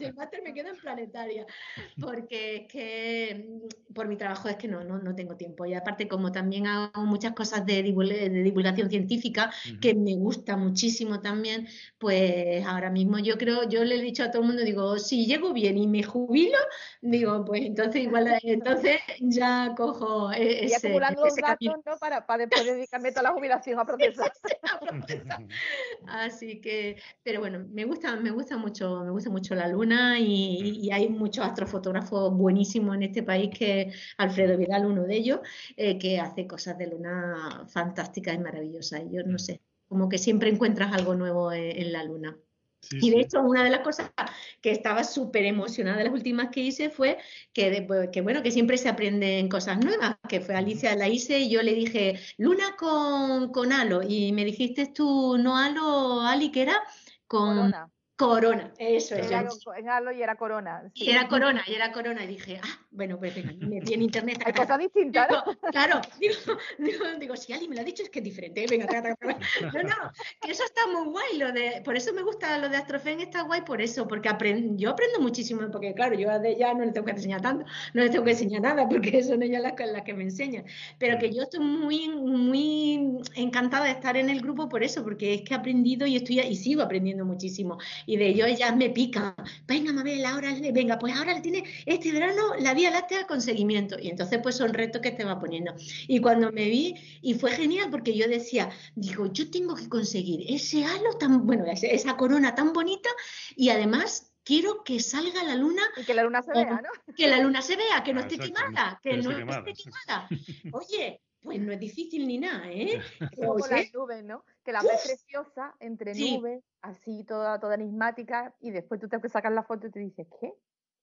El máster me queda en planetaria. Porque es que por mi trabajo es que no tengo tiempo. Y aparte, como también hago muchas cosas de divulgación científica, que me gusta muchísimo también, pues ahora mismo yo creo, yo le he dicho a todo el mundo, digo, si llego bien y me jubilo, digo, pues entonces igual, entonces ya cojo ese, y acumulando los datos, ¿no? Para después dedicarme toda la jubilación a procesar. Así que, pero bueno, me gusta mucho la luna y hay muchos astrofotógrafos buenísimos en este país, que Alfredo Vidal, uno de ellos, que hace cosas de luna fantásticas y maravillosas. Y yo no sé, como que siempre encuentras algo nuevo en la luna. Sí, y de hecho, una de las cosas que estaba súper emocionada de las últimas que hice fue que siempre se aprenden cosas nuevas, que fue Alicia, la hice y yo le dije, luna con halo, y me dijiste tú, no halo, Ali, que era con... Corona, eso es. Y era corona. Y dije, bueno, pues venga, metí en internet. Hay cosas distintas, ¿no? Claro, digo, si Ali me lo ha dicho es que es diferente. Venga, No, que eso está muy guay. Por eso me gusta lo de Astrofem, está guay por eso, porque yo aprendo muchísimo, porque claro, yo ya no le tengo que enseñar tanto, no le tengo que enseñar nada, porque son ellas las que me enseñan. Pero que yo estoy muy, muy encantada de estar en el grupo por eso, porque es que he aprendido y sigo aprendiendo muchísimo. Y de ello ellas me pican. Venga, Mabel, ahora tiene este verano la Vía Láctea con seguimiento. Y entonces pues son retos que te va poniendo. Y cuando me vi, y fue genial porque yo decía, yo tengo que conseguir ese halo tan bueno, esa corona tan bonita, y además quiero que salga la luna. Y que la luna se vea, ¿no? Que la luna se vea, que no esté quemada, que no esté quemada. Oye, pues no es difícil ni nada, ¿eh? Como las nubes, ¿no? Que la ves preciosa entre nubes, así toda enigmática, y después tú te sacas la foto y te dices, ¿qué?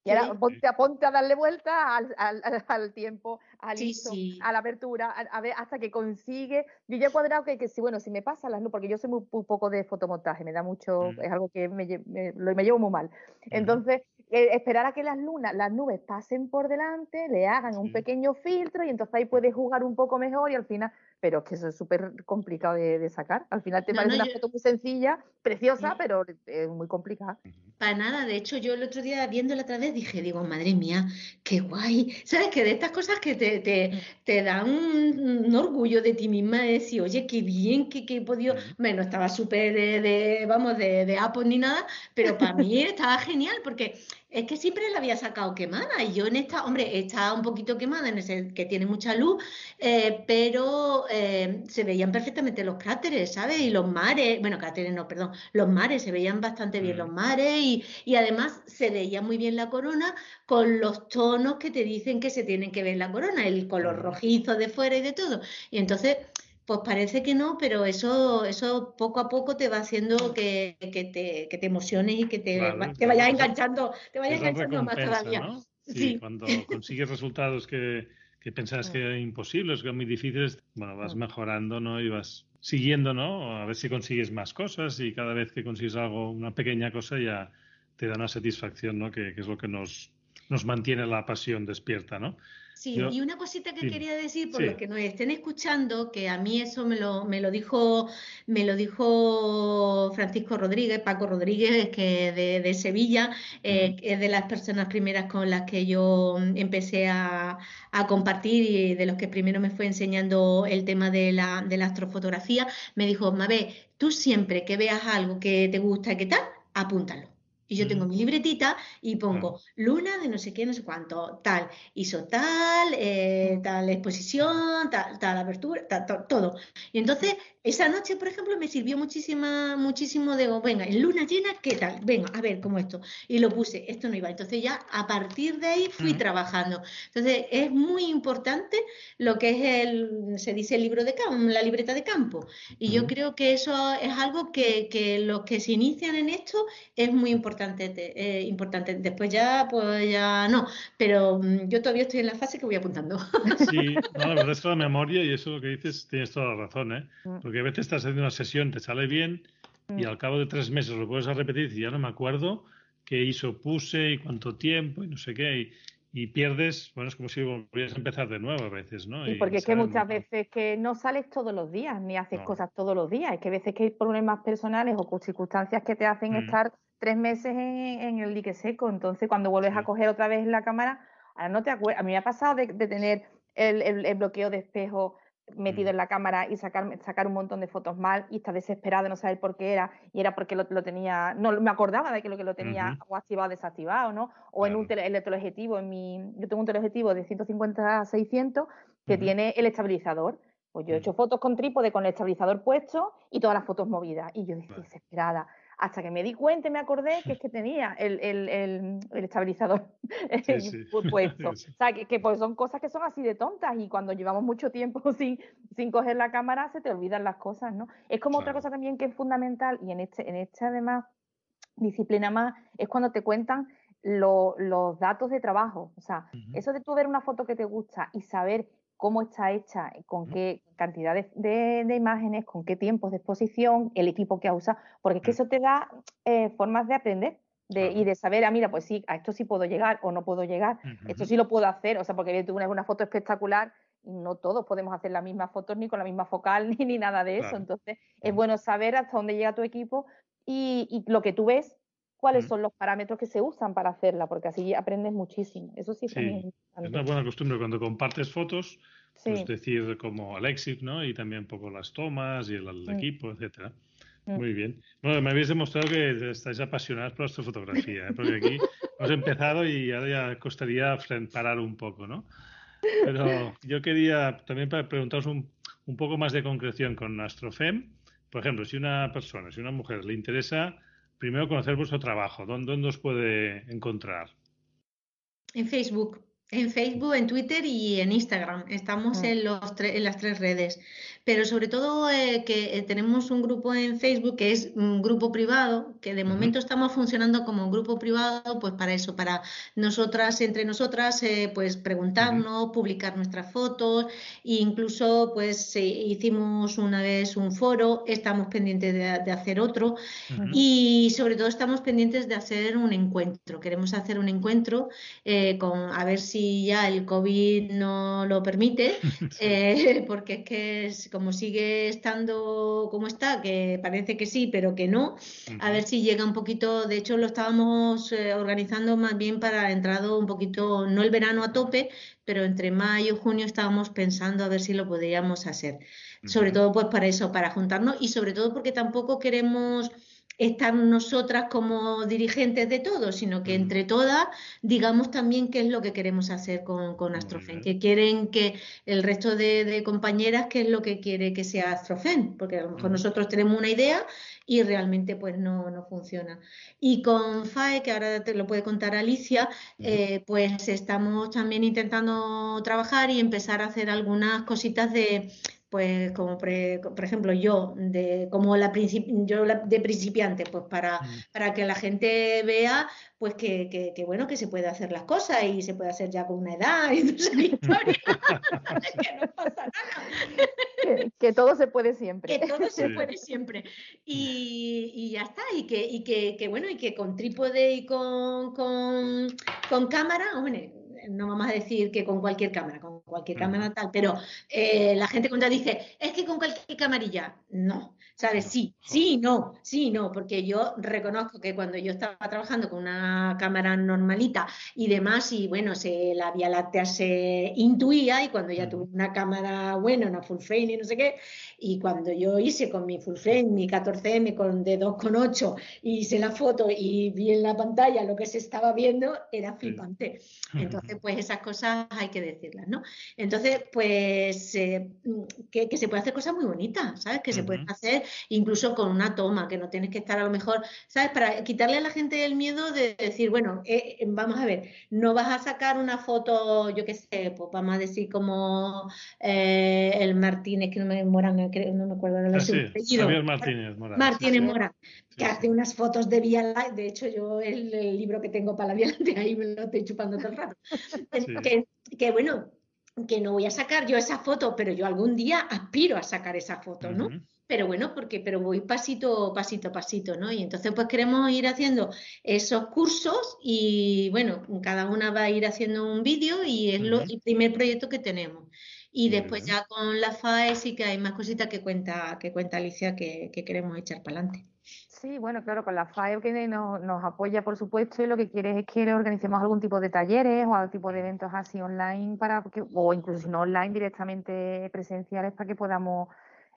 Y ahora ponte a darle vuelta al tiempo, al ISO, a la apertura, a ver hasta que consigue. Yo ya he cuadrado que si me pasan las nubes, porque yo soy muy poco de fotomontaje, me da mucho, es algo que me llevo muy mal. Entonces, esperar a que las nubes pasen por delante, le hagan un pequeño filtro y entonces ahí puedes jugar un poco mejor y al final... Pero es que eso es súper complicado de sacar. Al final te parece una foto muy sencilla, preciosa, pero es muy complicada. Para nada. De hecho, yo el otro día viéndola otra vez digo, madre mía, qué guay. ¿Sabes? Que de estas cosas que te dan un orgullo de ti misma, de decir, oye, qué bien que he podido... Bueno, estaba súper de Apple ni nada, pero para mí estaba genial porque... Es que siempre la había sacado quemada y yo en esta, hombre, estaba un poquito quemada en ese que tiene mucha luz, pero se veían perfectamente los cráteres, ¿sabes? Y los mares, los mares, se veían bastante bien los mares y además se veía muy bien la corona con los tonos que te dicen que se tienen que ver la corona, el color rojizo de fuera y de todo. Y entonces... Pues parece que no, pero eso poco a poco te va haciendo que te emociones y que te vayas enganchando, más todavía. ¿No? Sí, cuando consigues resultados que pensabas que eran imposibles, que eran muy difíciles, vas mejorando, ¿no? Y vas siguiendo, ¿no? A ver si consigues más cosas y cada vez que consigues algo, una pequeña cosa, ya te da una satisfacción, ¿no? Que es lo que nos mantiene la pasión despierta, ¿no? Sí, yo, y una cosita que quería decir, por los que nos estén escuchando, que a mí eso me lo dijo Francisco Rodríguez, Paco Rodríguez, que de Sevilla, es de las personas primeras con las que yo empecé a compartir y de los que primero me fue enseñando el tema de la astrofotografía. Me dijo, Mabel, tú siempre que veas algo que te gusta, ¿qué tal? Apúntalo. Y yo tengo mi libretita y pongo luna de no sé qué, no sé cuánto, tal, hizo tal, tal exposición, tal apertura, todo. Y entonces, esa noche, por ejemplo, me sirvió muchísimo de, venga, en luna llena, ¿qué tal? Venga, a ver, cómo esto. Y lo puse, esto no iba. Entonces ya a partir de ahí fui trabajando. Entonces es muy importante lo que es se dice el libro de campo, la libreta de campo. Y yo creo que eso es algo que los que se inician en esto es muy importante. Después ya, pues ya no. Pero yo todavía estoy en la fase que voy apuntando. Sí, no, la verdad es que la memoria y eso que dices tienes toda la razón, ¿eh? Porque a veces estás haciendo una sesión, te sale bien y al cabo de 3 meses lo puedes repetir y ya no me acuerdo qué hizo, puse y cuánto tiempo y no sé qué y pierdes, bueno, es como si volvieras a empezar de nuevo a veces, ¿no? Y porque es que muchas veces que no sales todos los días ni haces cosas todos los días, es que a veces que hay problemas personales o circunstancias que te hacen estar 3 meses en el dique seco, entonces cuando vuelves a coger otra vez la cámara, ahora no te acuerdas, a mí me ha pasado de tener el bloqueo de espejo metido en la cámara y sacar un montón de fotos mal y estar desesperada de no saber por qué era, y era porque lo tenía, no me acordaba de que lo tenía o activado o desactivado, ¿no? O en el teleobjetivo, yo tengo un teleobjetivo de 150-600 que tiene el estabilizador, pues yo he hecho fotos con trípode con el estabilizador puesto y todas las fotos movidas, y yo desesperada, hasta que me di cuenta y me acordé que es que tenía el estabilizador puesto. Sí. O sea, que pues son cosas que son así de tontas y cuando llevamos mucho tiempo sin coger la cámara se te olvidan las cosas, ¿no? Es como otra cosa también que es fundamental y en esta además disciplina más es cuando te cuentan los datos de trabajo. O sea, eso de tú ver una foto que te gusta y saber cómo está hecha, con qué cantidad de imágenes, con qué tiempos de exposición, el equipo que ha usado, porque es que eso te da formas de aprender y de saber, mira, pues sí, a esto sí puedo llegar o no puedo llegar, esto sí lo puedo hacer, o sea, porque tuve una foto espectacular, no todos podemos hacer las mismas fotos ni con la misma focal ni nada de eso, entonces es bueno saber hasta dónde llega tu equipo y lo que tú ves, cuáles son los parámetros que se usan para hacerla, porque así aprendes muchísimo. Eso sí, también es importante. Es una buena costumbre cuando compartes fotos, pues decir como el exit, ¿no? Y también un poco las tomas y el equipo, etcétera. Muy bien. Bueno, me habéis demostrado que estáis apasionados por astrofotografía, ¿eh? Porque aquí hemos empezado y ahora ya costaría parar un poco, ¿no? Pero yo quería también preguntaros un poco más de concreción con Astrofem. Por ejemplo, si una mujer le interesa primero conocer vuestro trabajo, ¿dónde os puede encontrar? En Facebook, en Twitter y en Instagram. Estamos en las 3 redes. Pero sobre todo que tenemos un grupo en Facebook que es un grupo privado, que de momento estamos funcionando como un grupo privado, pues para eso, para nosotras, entre nosotras, pues preguntarnos, publicar nuestras fotos, e incluso pues hicimos una vez un foro, estamos pendientes de hacer otro y sobre todo estamos pendientes de hacer un encuentro. Queremos hacer un encuentro con, a ver si ya el COVID no lo permite, porque es que como sigue estando como está, que parece que sí, pero que no, a ver si llega un poquito. De hecho, lo estábamos organizando más bien para entrado un poquito, no el verano a tope, pero entre mayo y junio estábamos pensando a ver si lo podríamos hacer. Sobre todo pues para eso, para juntarnos y sobre todo porque tampoco queremos estar nosotras como dirigentes de todo, sino que entre todas digamos también qué es lo que queremos hacer con Astrofem, que quieren que el resto de compañeras qué es lo que quiere que sea Astrofem, porque a lo mejor nosotros tenemos una idea y realmente pues no funciona. Y con FAE, que ahora te lo puede contar Alicia, pues estamos también intentando trabajar y empezar a hacer algunas cositas de, pues como por ejemplo yo de principiante, pues para que la gente vea pues que bueno, que se puede hacer las cosas y se puede hacer ya con una edad y no sé, historia, que no pasa nada. Que todo se puede siempre. Que todo se puede siempre. Y ya está. Y que bueno, y que con trípode y con cámara, hombre, no vamos a decir que con cualquier cámara tal, pero la gente cuando dice, es que con cualquier camarilla, no, ¿sabes? Sí, no, porque yo reconozco que cuando yo estaba trabajando con una cámara normalita y demás, y bueno, la Vía Láctea se intuía, y cuando ya tuve una cámara buena, una full frame y no sé qué, y cuando yo hice con mi full frame, mi 14M de 2,8, hice la foto y vi en la pantalla lo que se estaba viendo, era flipante. Entonces, pues esas cosas hay que decirlas, ¿no? Entonces, pues que se puede hacer cosas muy bonitas, ¿sabes? Que se pueden hacer incluso con una toma, que no tienes que estar a lo mejor, ¿sabes? Para quitarle a la gente el miedo de decir, bueno, vamos a ver, no vas a sacar una foto, yo qué sé, pues vamos a decir como el Martínez, que no me Morán, no me acuerdo de Javier Martínez Morán. Martínez Morán, que hace unas fotos de Vía Láctea. De hecho, yo el libro que tengo para la Vía Láctea ahí me lo estoy chupando todo el rato. Sí. Que bueno, que no voy a sacar yo esa foto, pero yo algún día aspiro a sacar esa foto, ¿no? Pero bueno, pero voy pasito a pasito, ¿no? Y entonces pues queremos ir haciendo esos cursos y bueno, cada una va a ir haciendo un vídeo y es el primer proyecto que tenemos. Y después ya con la FAE sí que hay más cositas que cuenta Alicia que queremos echar para adelante. Sí, bueno, claro, con la FAE que nos apoya, por supuesto, y lo que quiere es que le organicemos algún tipo de talleres o algún tipo de eventos así online, o incluso si no online, directamente presenciales, para que podamos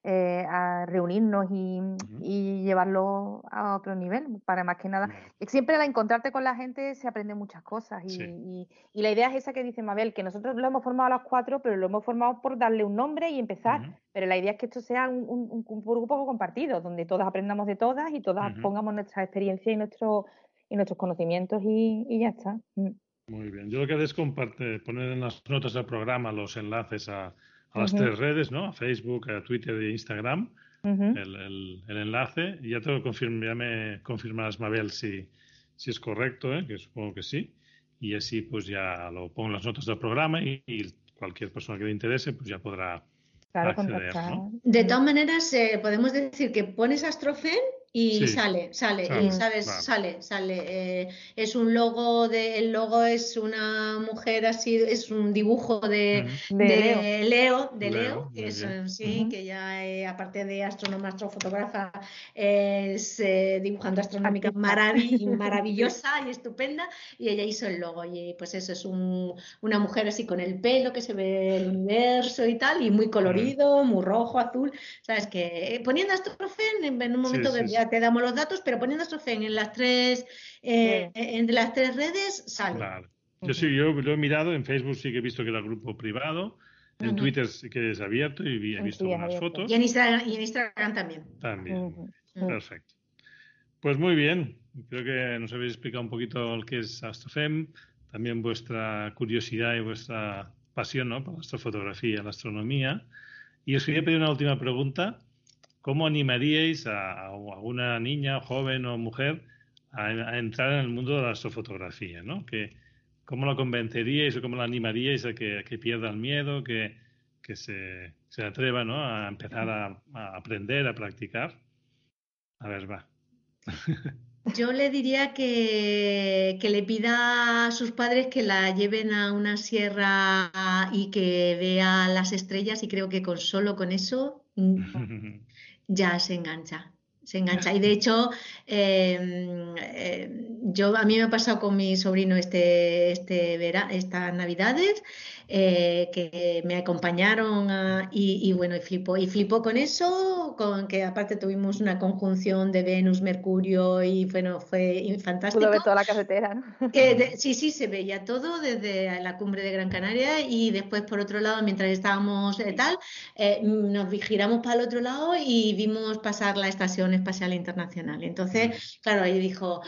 a reunirnos y llevarlo a otro nivel, para más que nada. Siempre al encontrarte con la gente se aprende muchas cosas y la idea es esa que dice Mabel, que nosotros lo hemos formado a los cuatro, pero lo hemos formado por darle un nombre y empezar, pero la idea es que esto sea un grupo compartido, donde todas aprendamos de todas y todas pongamos nuestra experiencia y nuestros conocimientos y ya está. Muy bien, yo lo que haré es poner en las notas del programa los enlaces a las tres redes, ¿no? A Facebook, a Twitter e Instagram, el enlace. Y ya me confirmarás, Mabel, si es correcto, que supongo que sí. Y así pues ya lo pongo en las notas del programa y cualquier persona que le interese pues ya podrá acceder, ¿no? De todas maneras, podemos decir que pones Astrofem y sale, y sabes, claro. sale. Es un logo, el logo es una mujer así, es un dibujo de Leo, que es, que ya aparte de astrónoma, astrofotógrafa, es dibujante astronómica maravillosa y estupenda, y ella hizo el logo, y pues eso es una mujer así con el pelo que se ve el universo y tal, y muy colorido, muy rojo, azul, sabes que poniendo Astrofem en un momento que ya te damos los datos, pero poniendo Astrofem en las tres redes sale. Claro. Yo lo he mirado, en Facebook sí que he visto que era grupo privado, en Twitter sí que es abierto y he visto unas fotos. Y en Instagram también. Perfecto. Pues muy bien, creo que nos habéis explicado un poquito el que es Astrofem, también vuestra curiosidad y vuestra pasión, ¿no?, por la astrofotografía, la astronomía. Y os quería pedir una última pregunta. ¿Cómo animaríais a una niña, joven o mujer a entrar en el mundo de la astrofotografía, ¿no? ¿Cómo la convenceríais o cómo la animaríais a que pierda el miedo, que se atreva, ¿no?, a empezar a aprender, a practicar? A ver, va. Yo le diría que le pida a sus padres que la lleven a una sierra y que vea las estrellas, y creo que con eso ya se engancha. Y de hecho a mí me ha pasado con mi sobrino estas navidades, que me acompañaron y flipó con eso, con que aparte tuvimos una conjunción de Venus, Mercurio, y bueno, fue fantástico. Pudo ver toda la carretera, ¿no? Sí, se veía todo desde la cumbre de Gran Canaria, y después por otro lado, mientras estábamos nos giramos para el otro lado y vimos pasar la Estación Espacial Internacional. Entonces, claro, ahí dijo,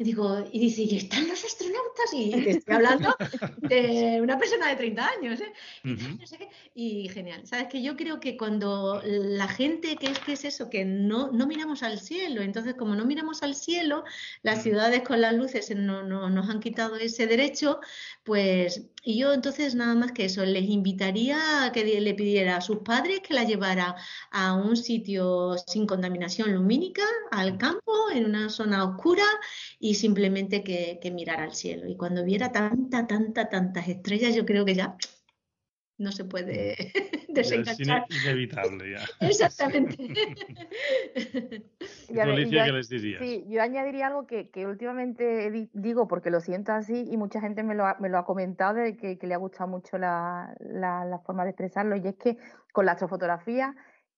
¿y están los astronautas? Y te estoy hablando de una persona de 30 años, no sé qué. Y genial, sabes que yo creo que cuando la gente, que es eso, que no miramos al cielo, entonces como no miramos al cielo, las ciudades con las luces no nos han quitado ese derecho, pues Y yo entonces nada más que eso, les invitaría a que le pidiera a sus padres que la llevara a un sitio sin contaminación lumínica, al campo, en una zona oscura y simplemente que mirara al cielo. Y cuando viera tantas estrellas, yo creo que ya no se puede desenganchar. Es inevitable ya. Exactamente. Y a ver, Alicia, ¿qué les dirías? Sí, yo añadiría algo que últimamente digo porque lo siento así y mucha gente me lo ha comentado de que le ha gustado mucho la forma de expresarlo, y es que con la astrofotografía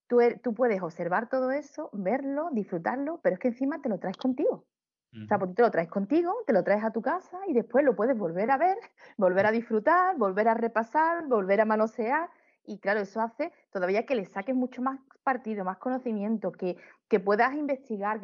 tú puedes observar todo eso, verlo, disfrutarlo, pero es que encima te lo traes contigo. O sea, porque te lo traes contigo, te lo traes a tu casa y después lo puedes volver a ver, volver a disfrutar, volver a repasar, volver a manosear, y claro, eso hace todavía que le saques mucho más partido, más conocimiento, que puedas investigar,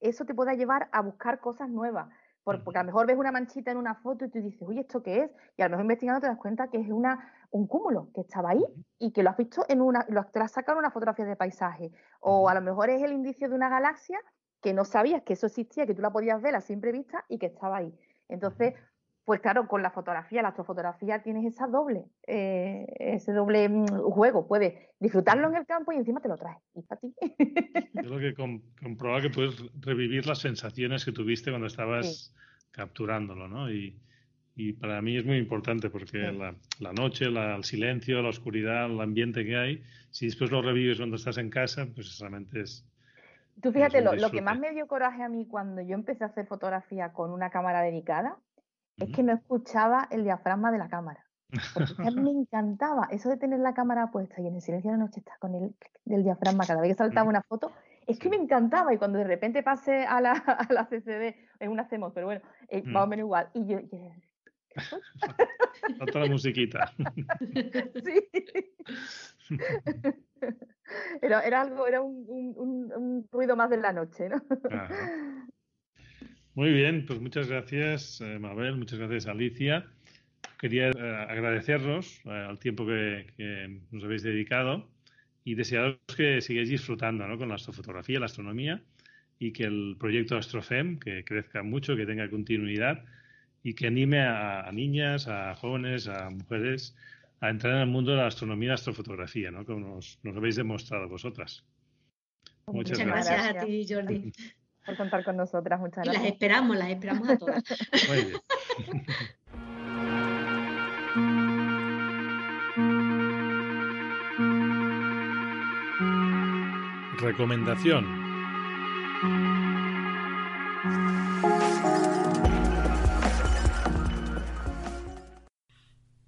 eso te pueda llevar a buscar cosas nuevas, porque a lo mejor ves una manchita en una foto y tú dices, oye, ¿esto qué es? Y a lo mejor investigando te das cuenta que es un cúmulo que estaba ahí y que lo has visto te lo has sacado en una fotografía de paisaje, o a lo mejor es el indicio de una galaxia que no sabías que eso existía, que tú la podías ver a simple vista y que estaba ahí. Entonces, pues claro, con la astrofotografía tienes ese doble juego. Puedes disfrutarlo en el campo y encima te lo traes. Y para ti. Yo creo que comprobaba que puedes revivir las sensaciones que tuviste cuando estabas capturándolo, ¿no? Y para mí es muy importante porque la noche, el silencio, la oscuridad, el ambiente que hay, si después lo revives cuando estás en casa, pues realmente es... Tú fíjate, lo que más me dio coraje a mí cuando yo empecé a hacer fotografía con una cámara dedicada es que no escuchaba el diafragma de la cámara. Porque a mí me encantaba eso de tener la cámara puesta y en el silencio de la noche estar con el del diafragma cada vez que saltaba una foto. Es que me encantaba, y cuando de repente pasé a la CCD, es una CMOS, pero bueno, más o menos igual. Y yo... Falta la musiquita. Sí. Era un ruido más de la noche, ¿no? Ajá. Muy bien, pues muchas gracias, Mabel, muchas gracias, Alicia. Quería agradeceros al tiempo que nos habéis dedicado y desearos que sigáis disfrutando, ¿no?, con la astrofotografía, la astronomía, y que el proyecto Astrofem que crezca mucho, que tenga continuidad y que anime a niñas, a jóvenes, a mujeres a entrar en el mundo de la astronomía y la astrofotografía, ¿no?, como nos habéis demostrado vosotras. Muchas gracias a ti, Jordi, por contar con nosotras. Muchas gracias. Las esperamos a todas. Muy bien. Recomendación.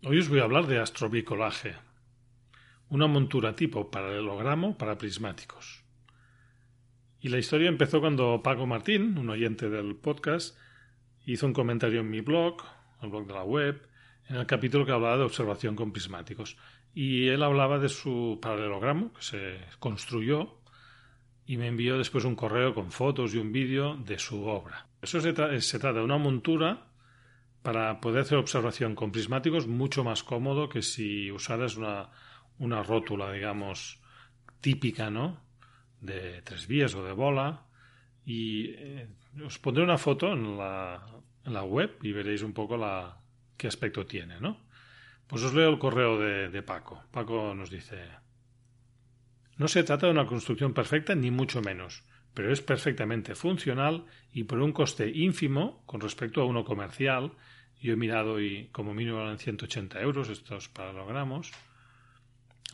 Hoy os voy a hablar de astrobicolaje, una montura tipo paralelogramo para prismáticos. Y la historia empezó cuando Paco Martín, un oyente del podcast, hizo un comentario en mi blog, el blog de la web, en el capítulo que hablaba de observación con prismáticos. Y él hablaba de su paralelogramo, que se construyó, y me envió después un correo con fotos y un vídeo de su obra. Eso se trata de una montura para poder hacer observación con prismáticos mucho más cómodo que si usaras una rótula, digamos, típica, ¿no?, de 3 vías o de bola. Y os pondré una foto en la web y veréis un poco qué aspecto tiene, ¿no? Pues os leo el correo de Paco. Paco nos dice: no se trata de una construcción perfecta ni mucho menos, pero es perfectamente funcional y por un coste ínfimo con respecto a uno comercial. Yo he mirado y como mínimo eran 180 € estos paralogramos.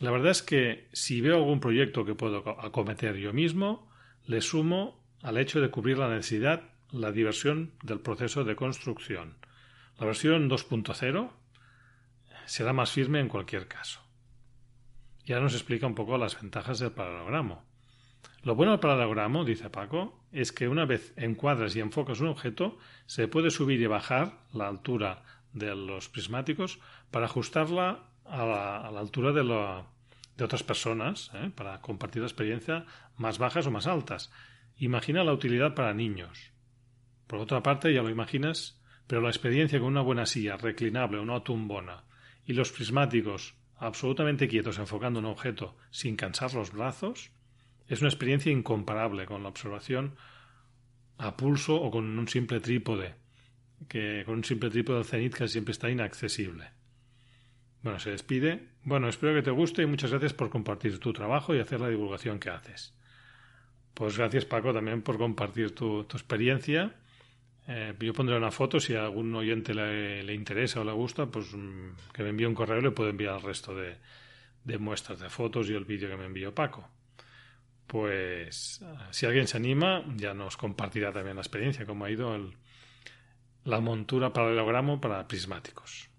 La verdad es que si veo algún proyecto que puedo acometer yo mismo, le sumo al hecho de cubrir la necesidad, la diversión del proceso de construcción. La versión 2.0 será más firme en cualquier caso. Y ahora nos explica un poco las ventajas del paralogramo. Lo bueno del paralogramo, dice Paco, es que una vez encuadras y enfocas un objeto, se puede subir y bajar la altura de los prismáticos para ajustarla a la altura de otras personas, para compartir la experiencia, más bajas o más altas. Imagina la utilidad para niños. Por otra parte, ya lo imaginas, pero la experiencia con una buena silla reclinable, una tumbona, y los prismáticos absolutamente quietos enfocando un objeto sin cansar los brazos, es una experiencia incomparable con la observación a pulso o con un simple trípode, que con un simple trípode del cenit que siempre está inaccesible. Bueno, se despide. Bueno, espero que te guste y muchas gracias por compartir tu trabajo y hacer la divulgación que haces. Pues gracias, Paco, también por compartir tu experiencia. Yo pondré una foto, si a algún oyente le interesa o le gusta, pues que me envíe un correo y le puedo enviar el resto de muestras de fotos y el vídeo que me envió Paco. Pues si alguien se anima, ya nos compartirá también la experiencia, cómo ha ido la montura paralelogramo para prismáticos.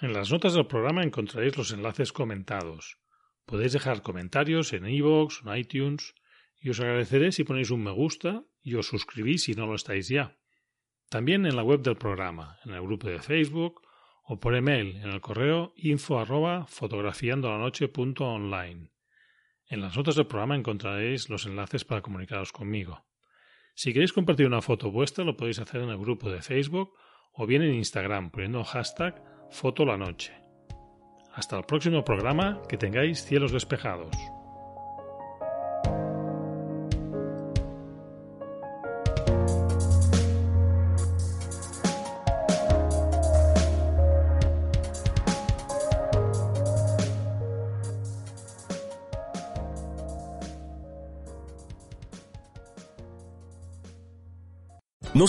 En las notas del programa encontraréis los enlaces comentados. Podéis dejar comentarios en iVoox, en iTunes, y os agradeceré si ponéis un me gusta y os suscribís si no lo estáis ya. También en la web del programa, en el grupo de Facebook o por email en el correo info@fotografiandolanoche.online. En las notas del programa encontraréis los enlaces para comunicaros conmigo. Si queréis compartir una foto vuestra, lo podéis hacer en el grupo de Facebook o bien en Instagram poniendo hashtag fotolanoche. Hasta el próximo programa, que tengáis cielos despejados. ¿No